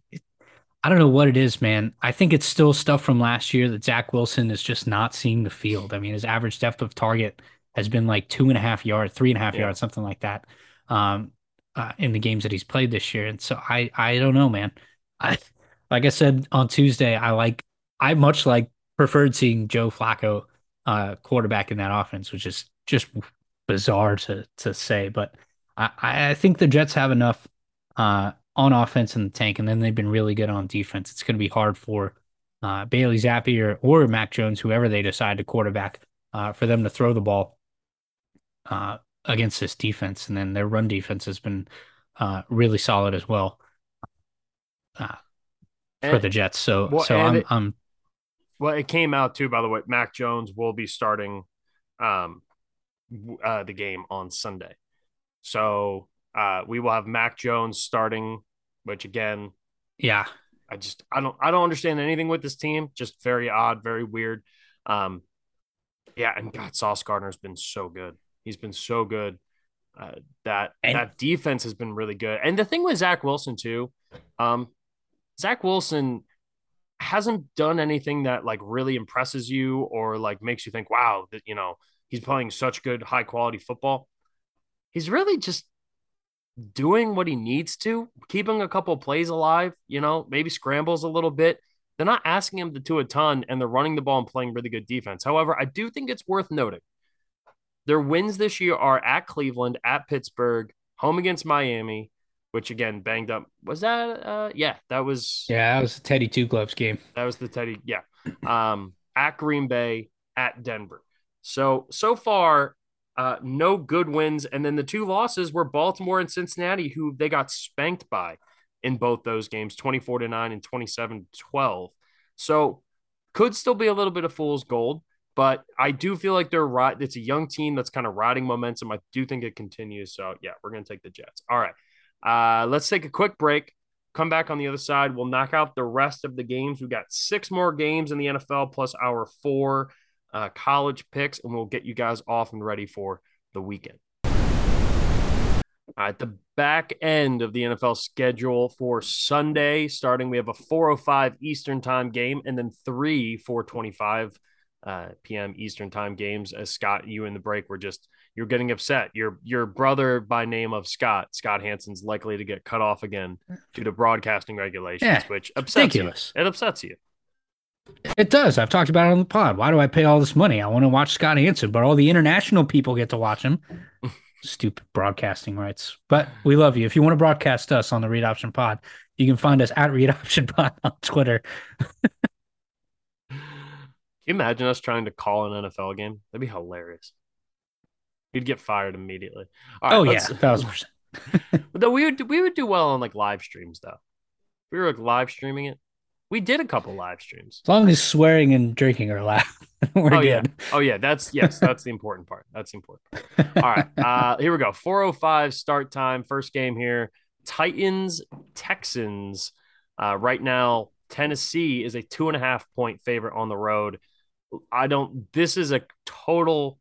don't know what it is, man. I think it's still stuff from last year that Zach Wilson is just not seeing the field. I mean, his average depth of target has been 2.5 yards, 3.5 yards, something like that. In the games that he's played this year. And so I don't know, man. Like I said on Tuesday, I preferred seeing Joe Flacco quarterback in that offense, which is just bizarre to say. But I think the Jets have enough on offense in the tank, and then they've been really good on defense. It's going to be hard for Bailey Zappe or Mac Jones, whoever they decide to quarterback, for them to throw the ball against this defense. And then their run defense has been really solid as well for the Jets. Well, it came out too, by the way, Mac Jones will be starting the game on Sunday. So we will have Mac Jones starting, which again, I don't understand anything with this team. Just very odd, very weird. And God, Sauce Gardner has been so good. He's been so good. That defense has been really good. And the thing with Zach Wilson, too, Zach Wilson hasn't done anything that, really impresses you or, makes you think, wow, that, he's playing such good, high-quality football. He's really just doing what he needs to, keeping a couple plays alive, maybe scrambles a little bit. They're not asking him to do a ton, and they're running the ball and playing really good defense. However, I do think it's worth noting. Their wins this year are at Cleveland, at Pittsburgh, home against Miami, which again banged up. Was that? That was the Teddy Two Gloves game. That was the Teddy. Yeah. At Green Bay, at Denver. So far, no good wins. And then the two losses were Baltimore and Cincinnati, who they got spanked by in both those games, 24-9 and 27-12. So could still be a little bit of fool's gold. But I do feel like they're right. It's a young team that's kind of riding momentum. I do think it continues. So, we're going to take the Jets. All right. Let's take a quick break. Come back on the other side. We'll knock out the rest of the games. We've got 6 more games in the NFL plus our 4 college picks, and we'll get you guys off and ready for the weekend. All right, the back end of the NFL schedule for Sunday, starting we have a 4:05 Eastern time game and then 3 4:25 p.m. Eastern time games. As Scott, you in the break were just, you're getting upset. Your brother by name of Scott Hansen's likely to get cut off again due to broadcasting regulations, which upsets you. It upsets you. It does. I've talked about it on the pod. Why do I pay all this money? I want to watch Scott Hansen, but all the international people get to watch him. stupid broadcasting rights. But we love you. If you want to broadcast us on the Read Option Pod, you can find us at Read Option Pod on Twitter. Can you imagine us trying to call an NFL game? That'd be hilarious. You'd get fired immediately. All right, 1,000%. Though we would do well on like live streams though. If we were like live streaming it. We did a couple live streams. As long as swearing and drinking are allowed, we're good. Yeah. Oh yeah, that's the important part. That's the important part. All right, here we go. 4:05 start time. First game here. Titans, Texans. Right now, Tennessee is a 2.5 point favorite on the road. This is a total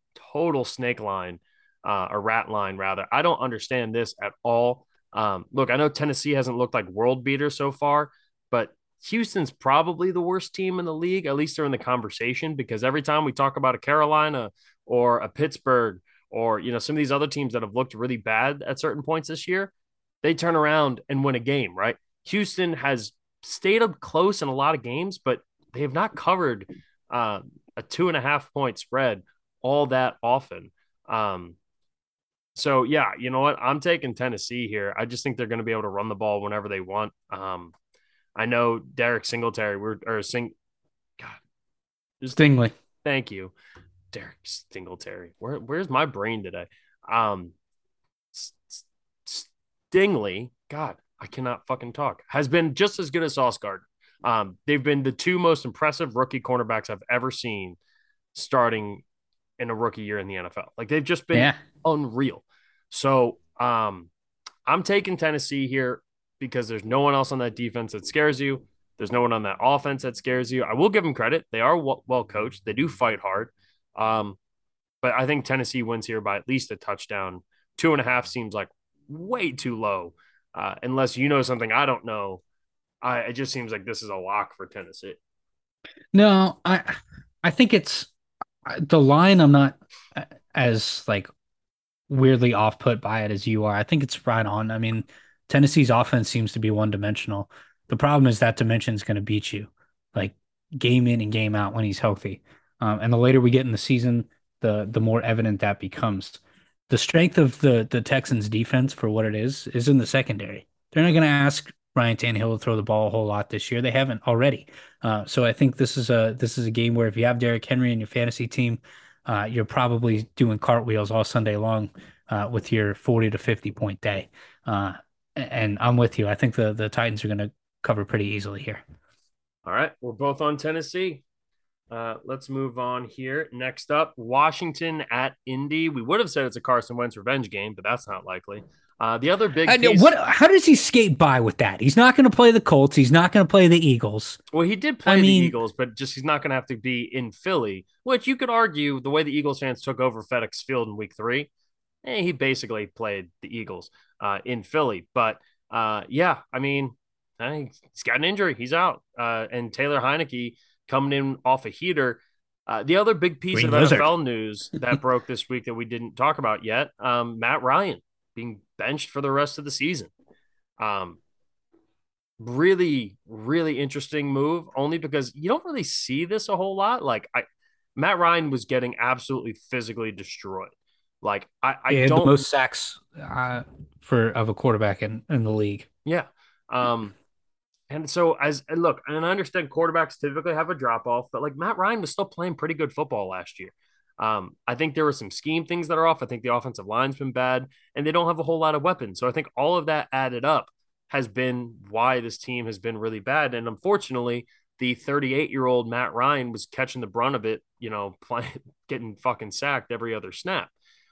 snake line, or rat line, rather. I don't understand this at all. Look, I know Tennessee hasn't looked like world beater so far, but Houston's probably the worst team in the league. At least they're in the conversation, because every time we talk about a Carolina or a Pittsburgh or, some of these other teams that have looked really bad at certain points this year, they turn around and win a game, right? Houston has stayed up close in a lot of games, but they have not covered a 2.5 point spread all that often. So yeah, you know what? I'm taking Tennessee here. I just think they're going to be able to run the ball whenever they want. I know Derek Singletary. Stingley. Thank you, Derek Stingley. Where's my brain today? Stingley. God, I cannot fucking talk. Has been just as good as Sauce Gardner. They've been the two most impressive rookie cornerbacks I've ever seen starting in a rookie year in the NFL. Like, they've just been unreal. So I'm taking Tennessee here because there's no one else on that defense that scares you. There's no one on that offense that scares you. I will give them credit. They are well coached. They do fight hard. But I think Tennessee wins here by at least a touchdown. 2.5 seems like way too low. Unless you know something I don't know. It just seems like this is a lock for Tennessee. No, I think it's the line. I'm not as like weirdly off put by it as you are. I think it's right on. I mean, Tennessee's offense seems to be one dimensional. The problem is that dimension is going to beat you like game in and game out when he's healthy. And the later we get in the season, the more evident that becomes. The strength of the Texans defense for what it is in the secondary. They're not going to ask Ryan Tannehill to throw the ball a whole lot this year. They haven't already. So I think this is a game where if you have Derrick Henry in your fantasy team, you're probably doing cartwheels all Sunday long with your 40 to 50 point day. And I'm with you. I think the Titans are going to cover pretty easily here. All right. We're both on Tennessee. Let's move on here. Next up, Washington at Indy. We would have said it's a Carson Wentz revenge game, but that's not likely. The other big piece... How does he skate by with that? He's not going to play the Colts. He's not going to play the Eagles. Well, he did play the Eagles, but just he's not going to have to be in Philly, which you could argue the way the Eagles fans took over FedEx Field in week 3. He basically played the Eagles in Philly. But, he's got an injury. He's out. And Taylor Heinicke coming in off a heater. The other big piece of NFL news that broke this week that we didn't talk about yet, Matt Ryan being benched for the rest of the season. Really, really interesting move, only because you don't really see this a whole lot. Like, Matt Ryan was getting absolutely physically destroyed. Like, I don't... the most sacks of a quarterback in the league. Yeah. And so I understand quarterbacks typically have a drop-off, but like Matt Ryan was still playing pretty good football last year. I think there were some scheme things that are off. I think the offensive line's been bad, and they don't have a whole lot of weapons. So I think all of that added up has been why this team has been really bad. And unfortunately, the 38-year-old Matt Ryan was catching the brunt of it, getting fucking sacked every other snap.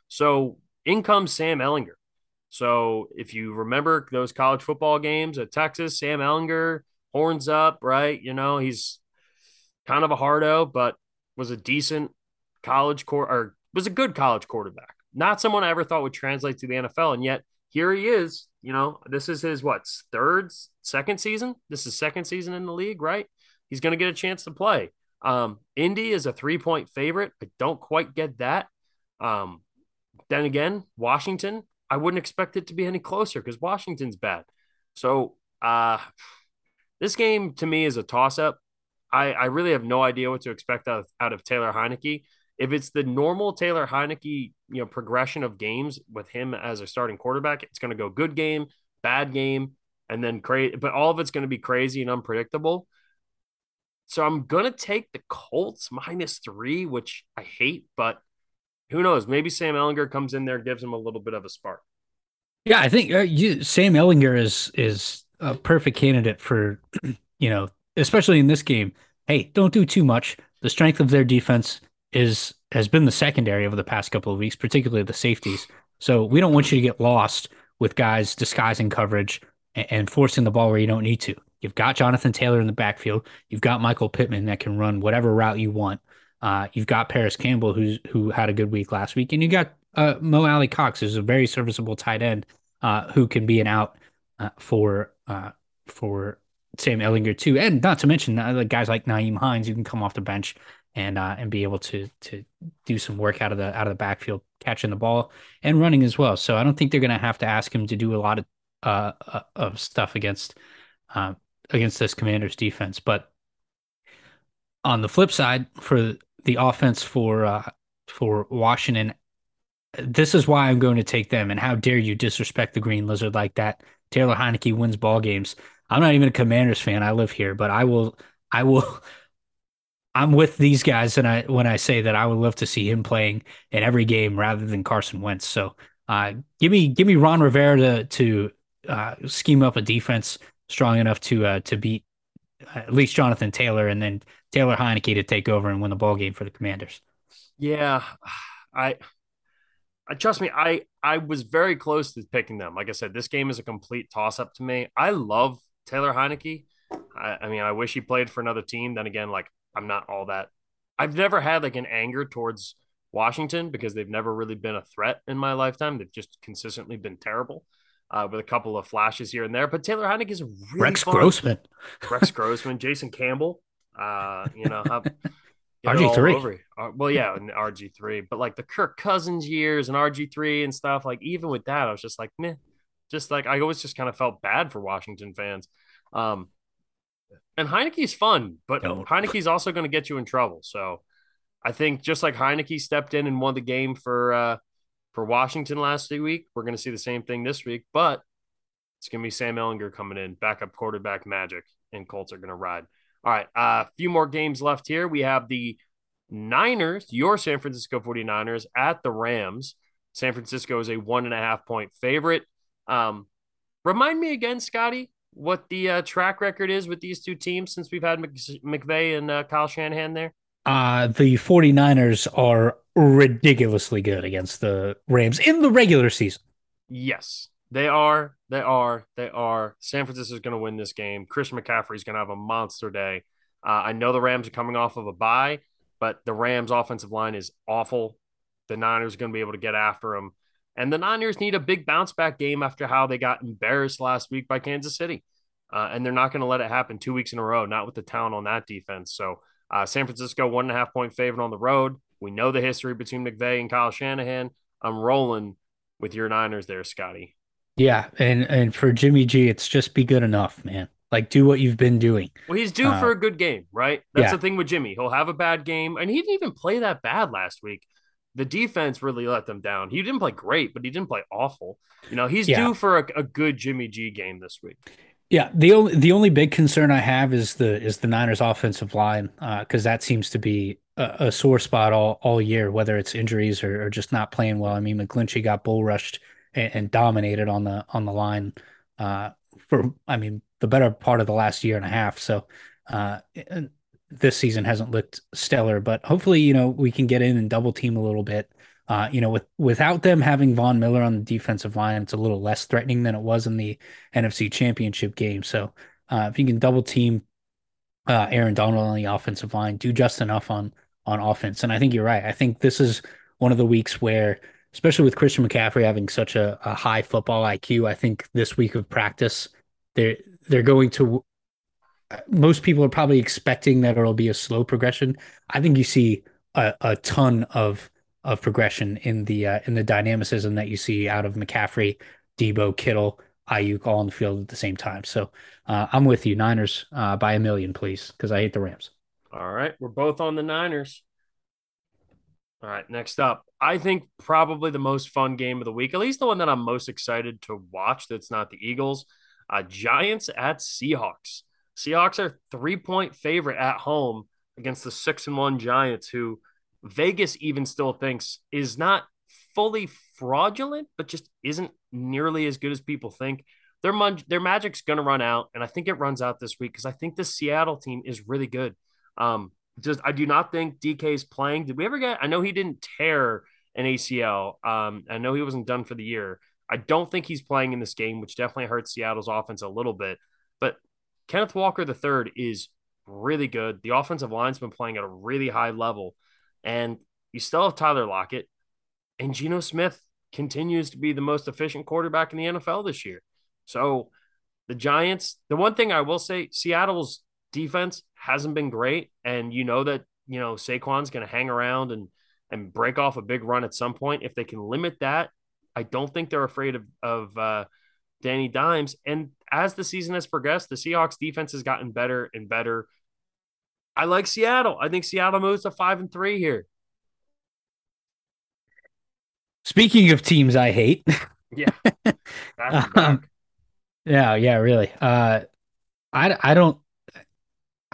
So in comes Sam Ellinger. So if you remember those college football games at Texas, Sam Ellinger, horns up, right? He's kind of a hardo, but was a decent was a good college quarterback. Not someone I ever thought would translate to the NFL. And yet here he is, this is his second season. This is second season in the league, right? He's going to get a chance to play. Indy is a 3-point favorite. I don't quite get that. Then again, Washington, I wouldn't expect it to be any closer because Washington's bad. So this game to me is a toss-up. I really have no idea what to expect out of Taylor Heinicke. If it's the normal Taylor Heinicke progression of games with him as a starting quarterback. It's going to go good game, bad game, and then crazy. But all of it's going to be crazy and unpredictable. So I'm going to take the Colts -3, which I hate, but who knows? Maybe Sam Ellinger comes in there, gives him a little bit of a spark. Yeah, I think Sam Ellinger is a perfect candidate for, especially in this game. Hey, don't do too much. The strength of their defense has been the secondary over the past couple of weeks, particularly the safeties. So we don't want you to get lost with guys disguising coverage and forcing the ball where you don't need to. You've got Jonathan Taylor in the backfield. You've got Michael Pittman that can run whatever route you want. You've got Paris Campbell, who had a good week last week, and you got Mo Alley Cox, who's a very serviceable tight end, who can be an out for Sam Ellinger too, and not to mention guys like Nyheim Hines, who can come off the bench and be able to do some work out of the backfield, catching the ball and running as well. So I don't think they're going to have to ask him to do a lot of stuff against this Commanders defense. But on the flip side, for the offense for Washington, this is why I'm going to take them. And how dare you disrespect the Green Lizard like that? Taylor Heinicke wins ball games. I'm not even a Commanders fan. I live here, but I will. I'm with these guys, and when I say that I would love to see him playing in every game rather than Carson Wentz. So give me Ron Rivera to scheme up a defense strong enough to beat at least Jonathan Taylor, and then Taylor Heinicke to take over and win the ball game for the Commanders. Yeah, trust me, I was very close to picking them. Like I said, this game is a complete toss-up to me. I love Taylor Heinicke. I mean, I wish he played for another team. Then again, I'm not all that. I've never had an anger towards Washington because they've never really been a threat in my lifetime. They've just consistently been terrible with a couple of flashes here and there. But Taylor Heinicke is a really Rex Grossman, Jason Campbell, RG3. And RG3. But the Kirk Cousins years and RG3 and stuff, even with that, I was just meh. I always just kind of felt bad for Washington fans. And Heineke's fun, but Heineke's also going to get you in trouble. So I think just like Heinicke stepped in and won the game for Washington last week, we're going to see the same thing this week. But it's going to be Sam Ellinger coming in, backup quarterback magic, and Colts are going to ride. All right, a few more games left here. We have the Niners, your San Francisco 49ers, at the Rams. San Francisco is a 1.5-point favorite. Remind me again, Scotty, what the track record is with these two teams since we've had McVay and Kyle Shanahan there. The 49ers are ridiculously good against the Rams in the regular season. Yes. They are. San Francisco's going to win this game. Christian McCaffrey's going to have a monster day. I know the Rams are coming off of a bye, but the Rams' offensive line is awful. The Niners are going to be able to get after them. And the Niners need a big bounce-back game after how they got embarrassed last week by Kansas City. And they're not going to let it happen 2 weeks in a row, not with the talent on that defense. So San Francisco, 1.5-point favorite on the road. We know the history between McVay and Kyle Shanahan. I'm rolling with your Niners there, Scotty. Yeah, and for Jimmy G, it's just be good enough, man. Do what you've been doing. Well, he's due for a good game, right? That's the thing with Jimmy. He'll have a bad game, and he didn't even play that bad last week. The defense really let them down. He didn't play great, but he didn't play awful. He's due for a good Jimmy G game this week. Yeah, the only big concern I have is the Niners' offensive line, because that seems to be a sore spot all year, whether it's injuries or just not playing well. I mean, McGlinchey got bull rushed and dominated on the line for the better part of the last year and a half. So this season hasn't looked stellar, but hopefully, we can get in and double team a little bit. Without them having Von Miller on the defensive line, it's a little less threatening than it was in the NFC Championship game. So if you can double team Aaron Donald on the offensive line, do just enough on offense. And I think you're right. I think this is one of the weeks where, especially with Christian McCaffrey having such a high football IQ, I think this week of practice, they're going to. Most people are probably expecting that it'll be a slow progression. I think you see a ton of progression in the dynamicism that you see out of McCaffrey, Debo, Kittle, Ayuk, all on the field at the same time. So I'm with you, Niners by 1 million, please, because I hate the Rams. All right, we're both on the Niners. All right, next up, I think probably the most fun game of the week, at least the one that I'm most excited to watch that's not the Eagles, Giants at Seahawks. Seahawks are 3-point favorite at home against the 6-1 Giants, who Vegas even still thinks is not fully fraudulent, but just isn't nearly as good as people think. Their magic's going to run out, and I think it runs out this week because I think the Seattle team is really good. I do not think DK's playing. Did we ever get – I know he didn't tear an ACL. I know he wasn't done for the year. I don't think he's playing in this game, which definitely hurts Seattle's offense a little bit. But Kenneth Walker III is really good. The offensive line's been playing at a really high level. And you still have Tyler Lockett. And Geno Smith continues to be the most efficient quarterback in the NFL this year. So the Giants, the one thing I will say, Seattle's defense hasn't been great. And you know that, you know, Saquon's going to hang around and break off a big run at some point. If they can limit that, I don't think they're afraid of Danny Dimes. And as the season has progressed, the Seahawks defense has gotten better and better. I like Seattle. I think Seattle moves to 5-3 here. Speaking of teams I hate. Yeah. Yeah, really. I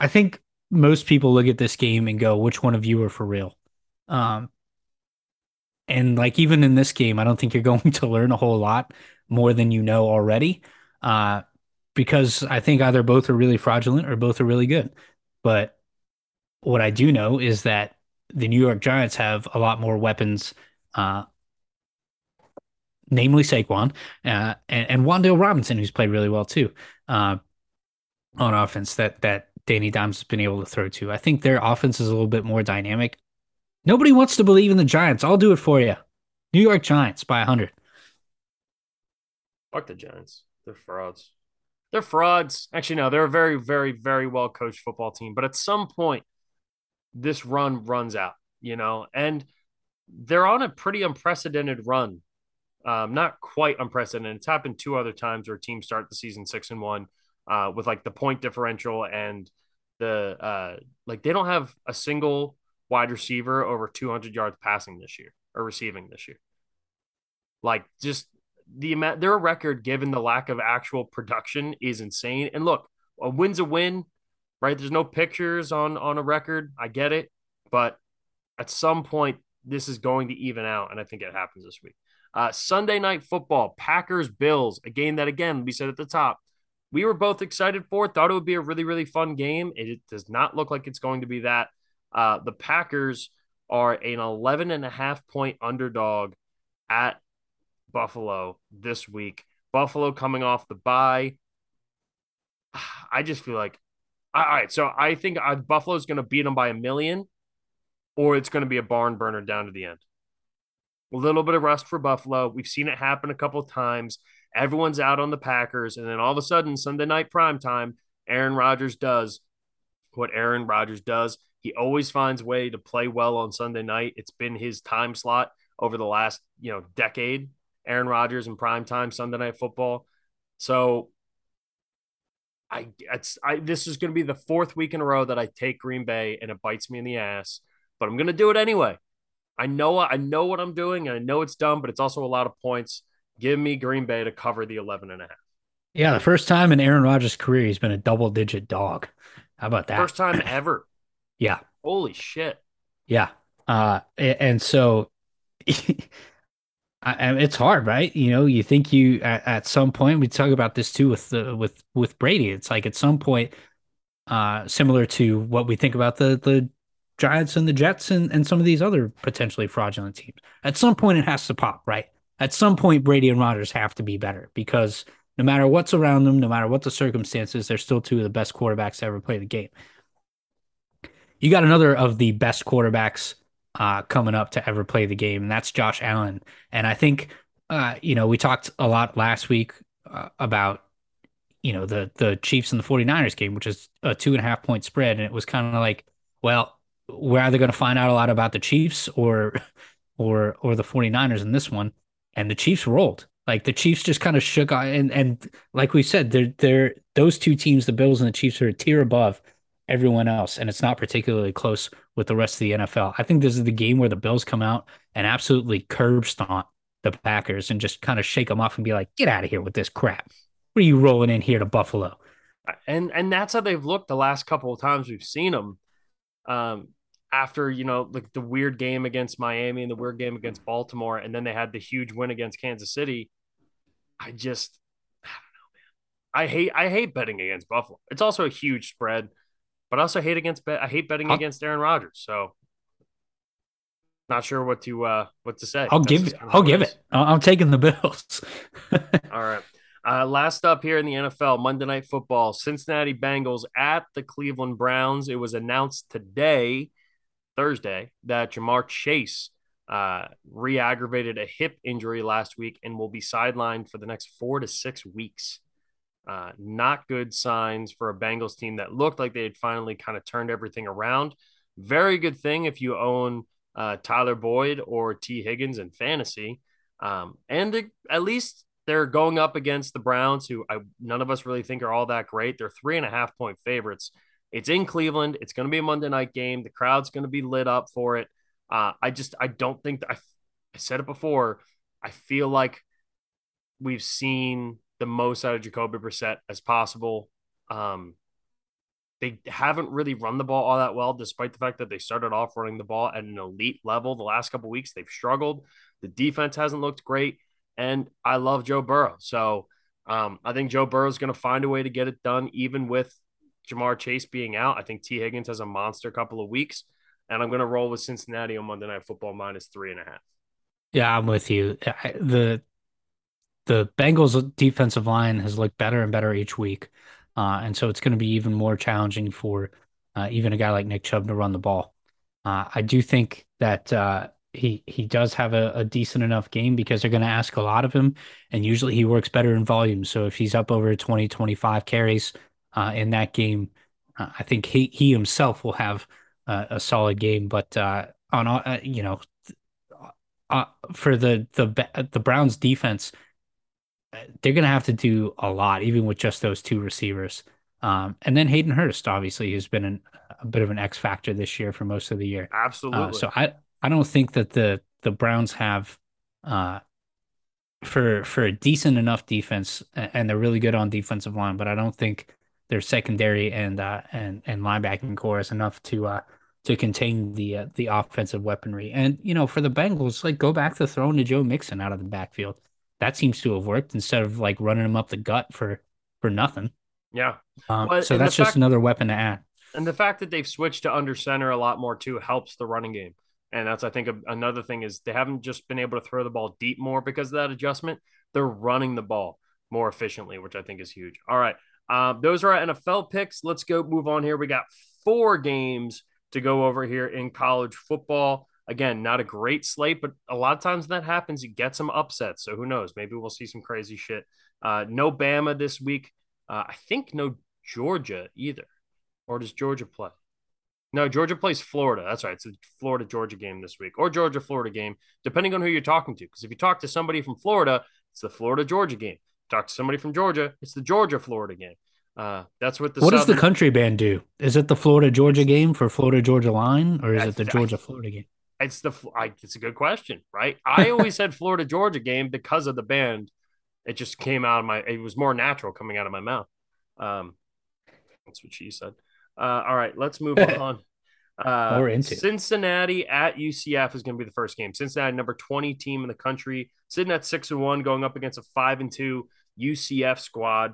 think most people look at this game and go, which one of you are for real? And like, even in this game, I don't think you're going to learn a whole lot more than you know already, because I think either both are really fraudulent or both are really good. But what I do know is that the New York Giants have a lot more weapons, namely Saquon, and Wan'Dale Robinson, who's played really well too, on offense that Danny Dimes has been able to throw to. I think their offense is a little bit more dynamic. Nobody wants to believe in the Giants. I'll do it for you. New York Giants by 100. Fuck the Giants. They're frauds. They're frauds. Actually, no, they're a very, very, very well-coached football team. But at some point, this run runs out, you know, and they're on a pretty unprecedented run. Not quite unprecedented. It's happened two other times where teams start the season 6-1 with like the point differential and the like. They don't have a single wide receiver over 200 yards passing this year or receiving this year. Like, just the amount, their record given the lack of actual production is insane. And look, a win's a win, right? There's no pictures on a record. I get it, but at some point this is going to even out, and I think it happens this week. Sunday Night Football, Packers-Bills, a game that, again, we said at the top, we were both excited for, thought it would be a really, really fun game. It does not look like it's going to be that. The Packers are an 11.5-point underdog at Buffalo this week. Buffalo coming off the bye. I just feel like, all right, so I think Buffalo's going to beat them by 1 million, or it's going to be a barn burner down to the end. A little bit of rest for Buffalo. We've seen it happen a couple of times. Everyone's out on the Packers, and then all of a sudden, Sunday night primetime, Aaron Rodgers does what Aaron Rodgers does. He always finds a way to play well on Sunday night. It's been his time slot over the last, decade. Aaron Rodgers in primetime Sunday Night Football. So this is going to be the fourth week in a row that I take Green Bay, and it bites me in the ass, but I'm going to do it anyway. I know what I'm doing, and I know it's dumb, but it's also a lot of points. Give me Green Bay to cover the 11.5. Yeah, the first time in Aaron Rodgers' career he's been a double-digit dog. How about that? First time ever. Yeah. Holy shit. Yeah. And so it's hard, right? You know, you think you at some point, we talk about this too with Brady. It's like at some point, similar to what we think about the Giants and the Jets and some of these other potentially fraudulent teams. At some point, it has to pop, right? At some point, Brady and Rodgers have to be better, because no matter what's around them, no matter what the circumstances, they're still two of the best quarterbacks to ever play the game. You got another of the best quarterbacks coming up to ever play the game, and that's Josh Allen. And I think, we talked a lot last week about, the Chiefs and the 49ers game, which is a 2.5-point spread. And it was kind of like, well, we're either going to find out a lot about the Chiefs or the 49ers in this one. And the Chiefs rolled. Like, the Chiefs just kind of shook. And like we said, those two teams, the Bills and the Chiefs, are a tier above. everyone else, and it's not particularly close with the rest of the NFL. I think this is the game where the Bills come out and absolutely curb stomp the Packers and just kind of shake them off and be like, get out of here with this crap. What are you rolling in here to Buffalo? And that's how they've looked the last couple of times we've seen them. After, you know, like the weird game against Miami and the weird game against Baltimore, and then they had the huge win against Kansas City. I don't know, man. I hate betting against Buffalo. It's also a huge spread, but I also hate betting against Aaron Rodgers. So, not sure what to say. I'll give it. I'm taking the Bills. All right. Last up here in the NFL, Monday Night Football, Cincinnati Bengals at the Cleveland Browns. It was announced today, Thursday, that Jamar Chase re-aggravated a hip injury last week and will be sidelined for the next 4 to 6 weeks. Not good signs for a Bengals team that looked like they had finally kind of turned everything around. Very good thing if you own Tyler Boyd or T. Higgins in fantasy. At least they're going up against the Browns, who none of us really think are all that great. They're 3.5-point favorites. It's in Cleveland. It's going to be a Monday night game. The crowd's going to be lit up for it. I don't think that I said it before. I feel like we've seen the most out of Jacoby Brissett as possible. They haven't really run the ball all that well, despite the fact that they started off running the ball at an elite level. The last couple of weeks, they've struggled. The defense hasn't looked great. And I love Joe Burrow. So I think Joe Burrow is going to find a way to get it done, even with Jamar Chase being out. I think T. Higgins has a monster couple of weeks. And I'm going to roll with Cincinnati on Monday Night Football -3.5. Yeah, I'm with you. The Bengals defensive line has looked better and better each week. And so it's going to be even more challenging for even a guy like Nick Chubb to run the ball. I do think that he does have a decent enough game because they're going to ask a lot of him, and usually he works better in volume. So if he's up over 20, 25 carries in that game, I think he himself will have a solid game. But for the Browns defense, they're going to have to do a lot, even with just those two receivers. And then Hayden Hurst, obviously, has been a bit of an X factor this year for most of the year. Absolutely. So I don't think that the Browns have for a decent enough defense, and they're really good on defensive line, but I don't think their secondary and linebacking core is enough to contain the offensive weaponry. And you know, for the Bengals, like, go back to throwing to Joe Mixon out of the backfield. That seems to have worked instead of like running him up the gut for nothing. Yeah. So that's just another weapon to add. And the fact that they've switched to under center a lot more too helps the running game. And that's, I think, another thing is they haven't just been able to throw the ball deep more because of that adjustment. They're running the ball more efficiently, which I think is huge. All right. Those are our NFL picks. Let's go move on here. We got 4 games to go over here in college football. Again, not a great slate, but a lot of times when that happens, you get some upsets. So who knows? Maybe we'll see some crazy shit. No Bama this week. I think no Georgia either. Or does Georgia play? No, Georgia plays Florida. That's right. It's a Florida-Georgia game this week, or Georgia-Florida game, depending on who you're talking to. Because if you talk to somebody from Florida, it's the Florida-Georgia game. Talk to somebody from Georgia, it's the Georgia-Florida game. That's what the. What does the country band do? Is it the Florida-Georgia game for Florida-Georgia line, or is it the Georgia-Florida game? It's a good question, right? I always said Florida-Georgia game because of the band. It just came out of it was more natural coming out of my mouth. That's what she said. All right, let's move on. Cincinnati at UCF is going to be the first game. Cincinnati, number 20 team in the country, sitting at 6-1, going up against a 5-2 UCF squad.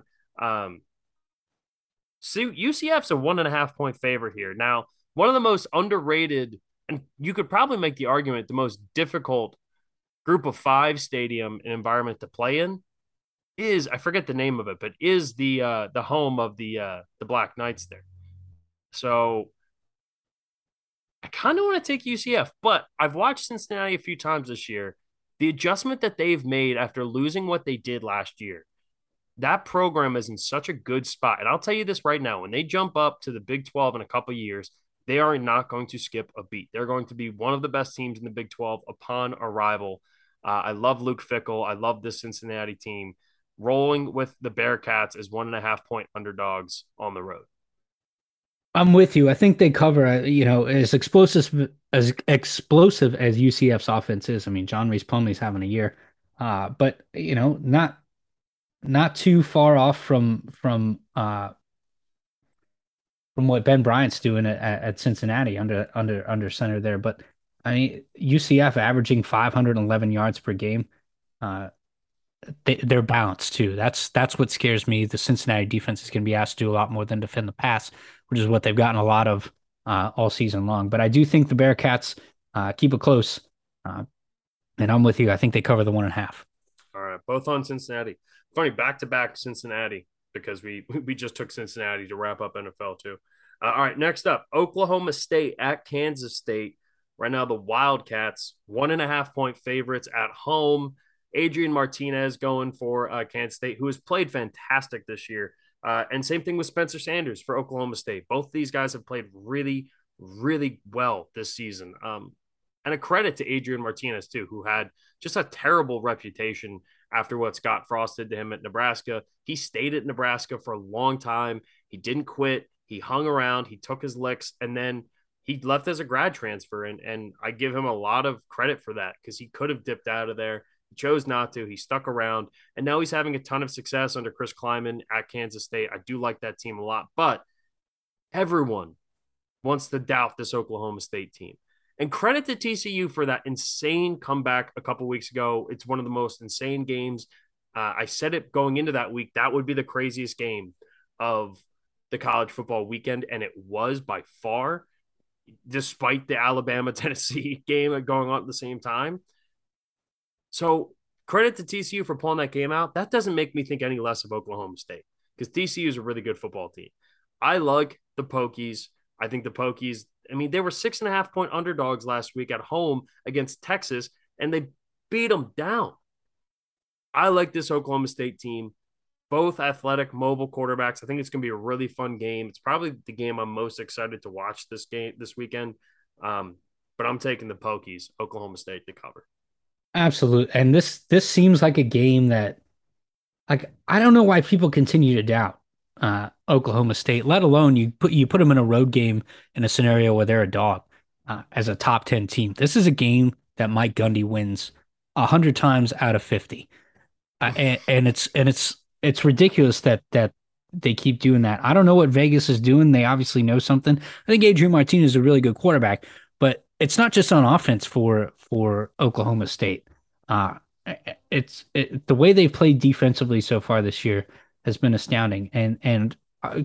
See, UCF's a 1.5-point favorite here. Now, one of the most underrated, and you could probably make the argument, the most difficult group of 5 stadium and environment to play in is, I forget the name of it, but is the home of the Black Knights there. So I kind of want to take UCF, but I've watched Cincinnati a few times this year. The adjustment that they've made after losing what they did last year, that program is in such a good spot. And I'll tell you this right now, when they jump up to the Big 12 in a couple of years, they are not going to skip a beat. They're going to be one of the best teams in the Big 12 upon arrival. I love Luke Fickell. I love this Cincinnati team. Rolling with the Bearcats as 1.5-point underdogs on the road. I'm with you. I think they cover, you know, as explosive as UCF's offense is. I mean, John Reese Plumlee's having a year, but you know, not too far off from what Ben Bryant's doing at Cincinnati under center there. But I mean, UCF averaging 511 yards per game. They're balanced too. That's what scares me. The Cincinnati defense is going to be asked to do a lot more than defend the pass, which is what they've gotten a lot of all season long. But I do think the Bearcats keep it close, and I'm with you. I think they cover the 1.5. All right, both on Cincinnati. Funny, back-to-back Cincinnati, because we just took Cincinnati to wrap up NFL too. All right, next up, Oklahoma State at Kansas State. Right now, the Wildcats 1.5 point favorites at home. Adrian Martinez going for Kansas State, who has played fantastic this year. And same thing with Spencer Sanders for Oklahoma State. Both these guys have played really, really well this season. And a credit to Adrian Martinez, too, who had just a terrible reputation after what Scott Frost did to him at Nebraska. He stayed at Nebraska for a long time. He didn't quit. He hung around. He took his licks. And then he left as a grad transfer. And I give him a lot of credit for that, because he could have dipped out of there. Chose not to. He stuck around, and now he's having a ton of success under Chris Kleiman at Kansas State. I do like that team a lot, but everyone wants to doubt this Oklahoma State team. And credit to TCU for that insane comeback a couple weeks ago. It's one of the most insane games. I said it going into that week, that would be the craziest game of the college football weekend, and it was by far, despite the Alabama-Tennessee game going on at the same time. So credit to TCU for pulling that game out. That doesn't make me think any less of Oklahoma State, because TCU is a really good football team. I like the Hokies. I think the Hokies, I mean, they were 6.5 point underdogs last week at home against Texas, and they beat them down. I like this Oklahoma State team, both athletic, mobile quarterbacks. I think it's going to be a really fun game. It's probably the game I'm most excited to watch this game this weekend. But I'm taking the Hokies, Oklahoma State, to cover. Absolutely. And this seems like a game that, like, I don't know why people continue to doubt Oklahoma State, let alone you put them in a road game in a scenario where they're a dog as a top 10 team. This is a game that Mike Gundy wins 100 times out of 50. And it's ridiculous that they keep doing that. I don't know what Vegas is doing. They obviously know something. I think Adrian Martinez is a really good quarterback, but it's not just on offense for Oklahoma State. The way they've played defensively so far this year has been astounding. And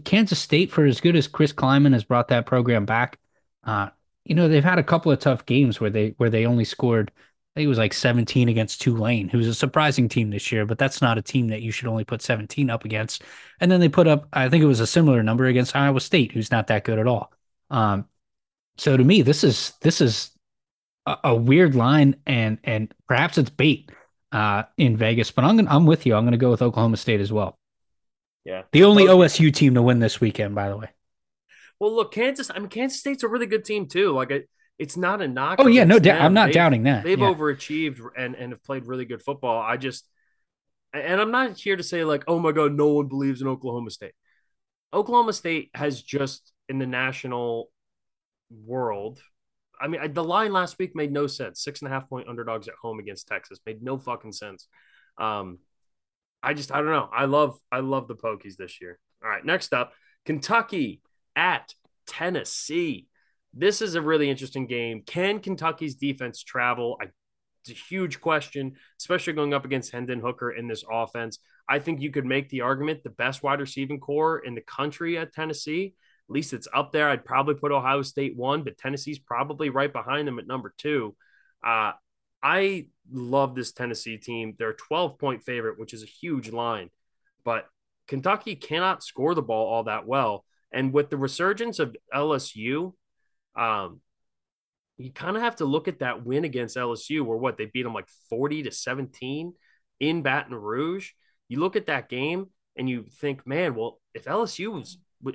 Kansas State, for as good as Chris Kleiman has brought that program back, you know, they've had a couple of tough games where they only scored, I think it was like 17 against Tulane, who's a surprising team this year, but that's not a team that you should only put 17 up against. And then they put up, I think it was a similar number against Iowa State, who's not that good at all. So to me, this is a weird line, and perhaps it's bait in Vegas. But I'm with you. I'm gonna go with Oklahoma State as well. Yeah, the only OSU team to win this weekend, by the way. Well, look, Kansas. I mean, Kansas State's a really good team too. Like, it's not a knock. Oh yeah, no doubt. I'm not doubting that. They've overachieved and have played really good football. And I'm not here to say, like, oh my God, no one believes in Oklahoma State. Oklahoma State has just, in the national world, I mean, the line last week made no sense. 6.5 point underdogs at home against Texas made no fucking sense. I don't know. I love the Hokies this year. All right, next up, Kentucky at Tennessee. This is a really interesting game. Can Kentucky's defense travel? It's a huge question, especially going up against Hendon Hooker in this offense. I think you could make the argument the best wide receiving core in the country at Tennessee. At least it's up there. I'd probably put Ohio State 1, but Tennessee's probably right behind them at number 2. I love this Tennessee team. They're a 12-point favorite, which is a huge line. But Kentucky cannot score the ball all that well. And with the resurgence of LSU, you kind of have to look at that win against LSU where, they beat them like 40-17 in Baton Rouge. You look at that game and you think, man, well, if LSU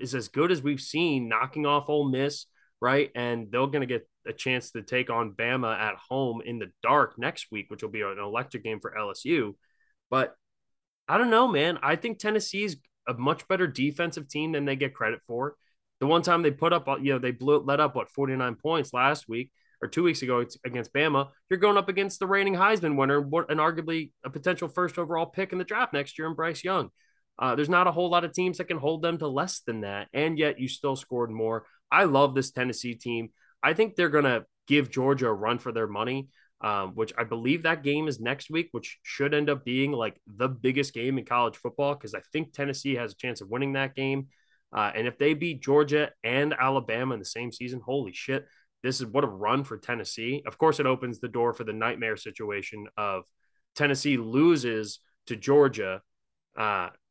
is as good as we've seen, knocking off Ole Miss, right? And they're going to get a chance to take on Bama at home in the dark next week, which will be an electric game for LSU. But I don't know, man. I think Tennessee's a much better defensive team than they get credit for. The one time they put up, you know, they let up, 49 points last week or 2 weeks ago against Bama. You're going up against the reigning Heisman winner and arguably a potential first overall pick in the draft next year in Bryce Young. There's not a whole lot of teams that can hold them to less than that, and yet you still scored more. I love this Tennessee team. I think they're going to give Georgia a run for their money, which I believe that game is next week, which should end up being like the biggest game in college football because I think Tennessee has a chance of winning that game. And if they beat Georgia and Alabama in the same season, holy shit, this is what a run for Tennessee. Of course, it opens the door for the nightmare situation of Tennessee loses to Georgia,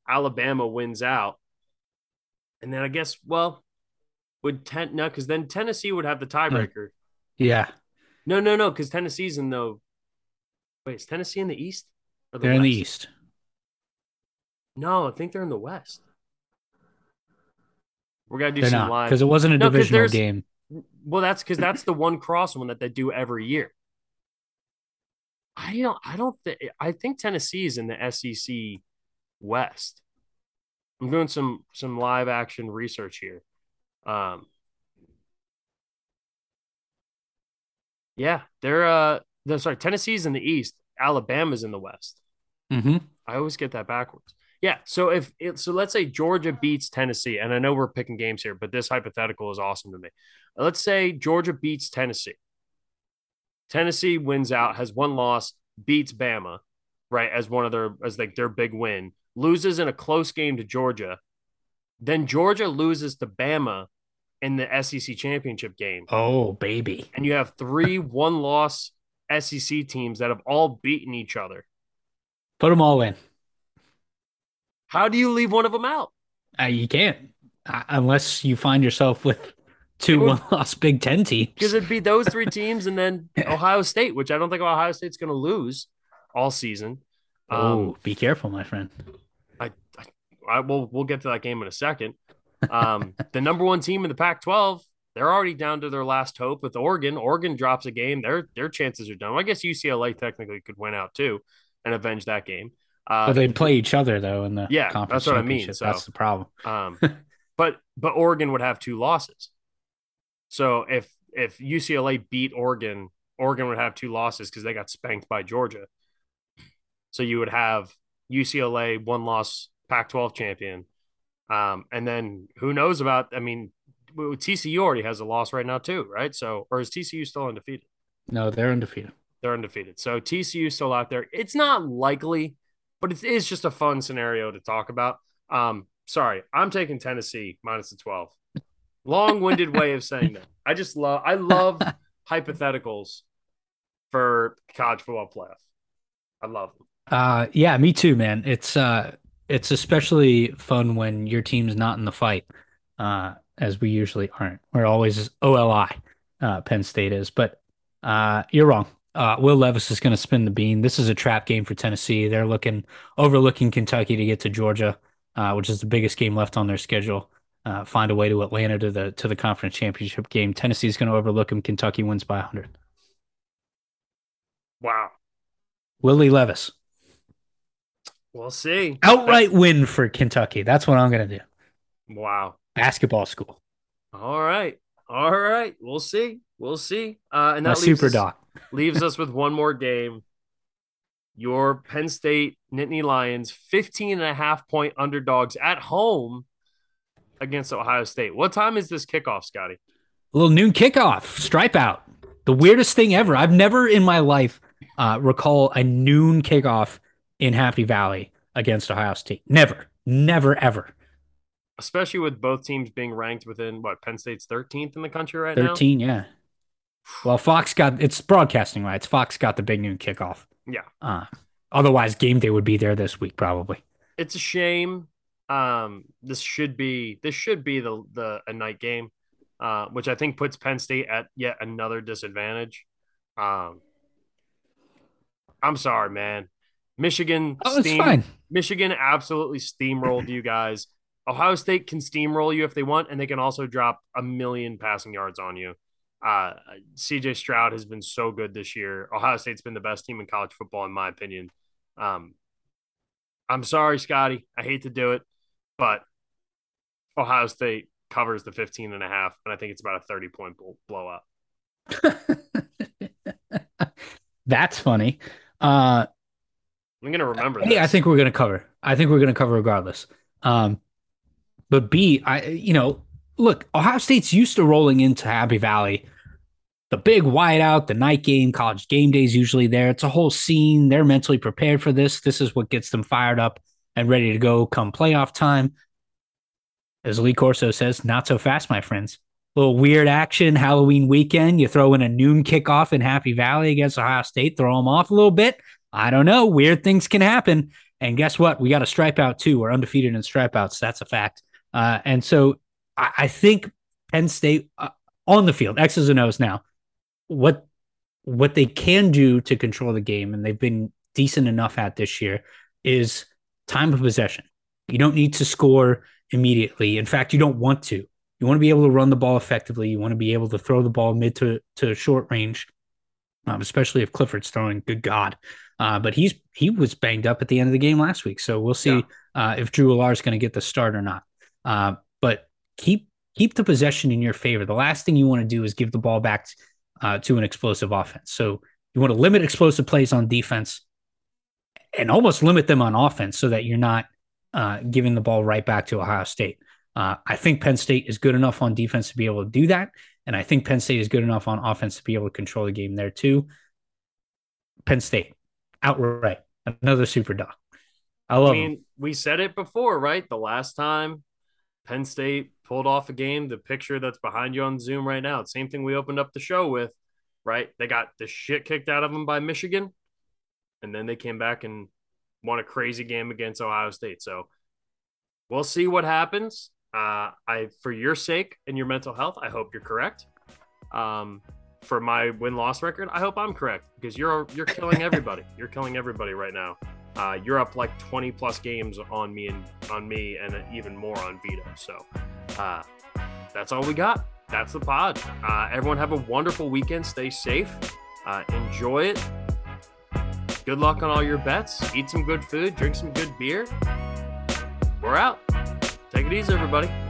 Alabama wins out. And then I guess, well, would no, because then Tennessee would have the tiebreaker. Yeah. No, because Tennessee's in the – wait, is Tennessee in the East? Or the West? In the East. No, I think they're in the West. We're going to do some live. Because it wasn't a divisional game. Well, that's because that's the one cross one that they do every year. I think Tennessee is in the SEC West. I'm doing some live action research here. Yeah, they're Tennessee's in the East, Alabama's in the West. Mm-hmm. I always get that backwards. Yeah, so so let's say Georgia beats Tennessee, and I know we're picking games here, but this hypothetical is awesome to me. Let's say Georgia beats Tennessee. Tennessee wins out, has one loss, beats Bama, right, as one of their big win, loses in a close game to Georgia. Then Georgia loses to Bama in the SEC championship game. Oh, baby. And you have three one-loss SEC teams that have all beaten each other. Put them all in. How do you leave one of them out? You can't, unless you find yourself with two one-loss Big Ten teams. Because it'd be those three teams and then Ohio State, which I don't think Ohio State's going to lose all season. Be careful, my friend. We'll get to that game in a second. The number one team in the Pac-12, they're already down to their last hope with Oregon. Oregon drops a game. Their chances are done. I guess UCLA technically could win out too and avenge that game. But they play each other though in the conference championship. That's what I mean. So, that's the problem. But Oregon would have two losses. So if UCLA beat Oregon, Oregon would have two losses because they got spanked by Georgia. So you would have UCLA one loss Pac-12 champion. And then who knows about, I mean, TCU already has a loss right now too, right? So, or is TCU still undefeated? No, they're undefeated. So TCU still out there. It's not likely, but it is just a fun scenario to talk about. Sorry, I'm taking Tennessee minus the 12. Long-winded way of saying that. I love hypotheticals for college football playoff. I love them. Yeah, me too, man. It's especially fun when your team's not in the fight, as we usually aren't. We're always OLI, Penn State is. But you're wrong. Will Levis is going to spin the bean. This is a trap game for Tennessee. They're overlooking Kentucky to get to Georgia, which is the biggest game left on their schedule. Find a way to Atlanta to the conference championship game. Tennessee's going to overlook them. Kentucky wins by 100. Wow. Willie Levis. We'll see. Outright win for Kentucky. That's what I'm going to do. Wow. Basketball school. All right. We'll see. And that leaves us with one more game. Your Penn State Nittany Lions, 15.5-point underdogs at home against Ohio State. What time is this kickoff, Scotty? A little noon kickoff. Stripe out. The weirdest thing ever. I've never in my life recall a noon kickoff in Happy Valley against Ohio State. Never, ever. Especially with both teams being ranked within, Penn State's 13th in the country right now? 13, yeah. Well, it's broadcasting rights. Fox got the big noon kickoff. Yeah. Otherwise, game day would be there this week, probably. It's a shame. This should be a night game, which I think puts Penn State at yet another disadvantage. I'm sorry, man. Michigan, Michigan absolutely steamrolled you guys. Ohio State can steamroll you if they want, and they can also drop 1,000,000 passing yards on you. CJ Stroud has been so good this year. Ohio State's been the best team in college football, in my opinion. I'm sorry, Scotty. I hate to do it, but Ohio State covers the 15.5, and I think it's about a 30-point blowout. That's funny. I'm going to remember that. Yeah, I think we're going to cover. I think we're going to cover regardless. But B, look, Ohio State's used to rolling into Happy Valley. The big whiteout, the night game, College game day is usually there. It's a whole scene. They're mentally prepared for this. This is what gets them fired up and ready to go come playoff time. As Lee Corso says, not so fast, my friends. A little weird action Halloween weekend. You throw in a noon kickoff in Happy Valley against Ohio State, throw them off a little bit. I don't know. Weird things can happen. And guess what? We got a stripe out too. We're undefeated in stripeouts. That's a fact. And so I think Penn State on the field, X's and O's now, what they can do to control the game, and they've been decent enough at this year, is time of possession. You don't need to score immediately. In fact, you don't want to. You want to be able to run the ball effectively. You want to be able to throw the ball mid to short range, especially if Clifford's throwing. Good God. But he was banged up at the end of the game last week. So we'll see if Drew Allar is going to get the start or not. But keep the possession in your favor. The last thing you want to do is give the ball back to an explosive offense. So you want to limit explosive plays on defense and almost limit them on offense so that you're not giving the ball right back to Ohio State. I think Penn State is good enough on defense to be able to do that. And I think Penn State is good enough on offense to be able to control the game there too. Penn State. Outright, another super dog. I mean, we said it before, right? The last time Penn State pulled off a game, the picture that's behind you on Zoom right now, same thing we opened up the show with, right? They got the shit kicked out of them by Michigan, and then they came back and won a crazy game against Ohio State. So we'll see what happens. For your sake and your mental health, I hope you're correct. For my win-loss record, I hope I'm correct, because you're killing everybody. You're killing everybody right now. You're up like 20 plus games on me and even more on Vito. So that's all we got. That's the pod. Everyone have a wonderful weekend. Stay safe. Enjoy it. Good luck on all your bets. Eat some good food. Drink some good beer. We're out. Take it easy, everybody.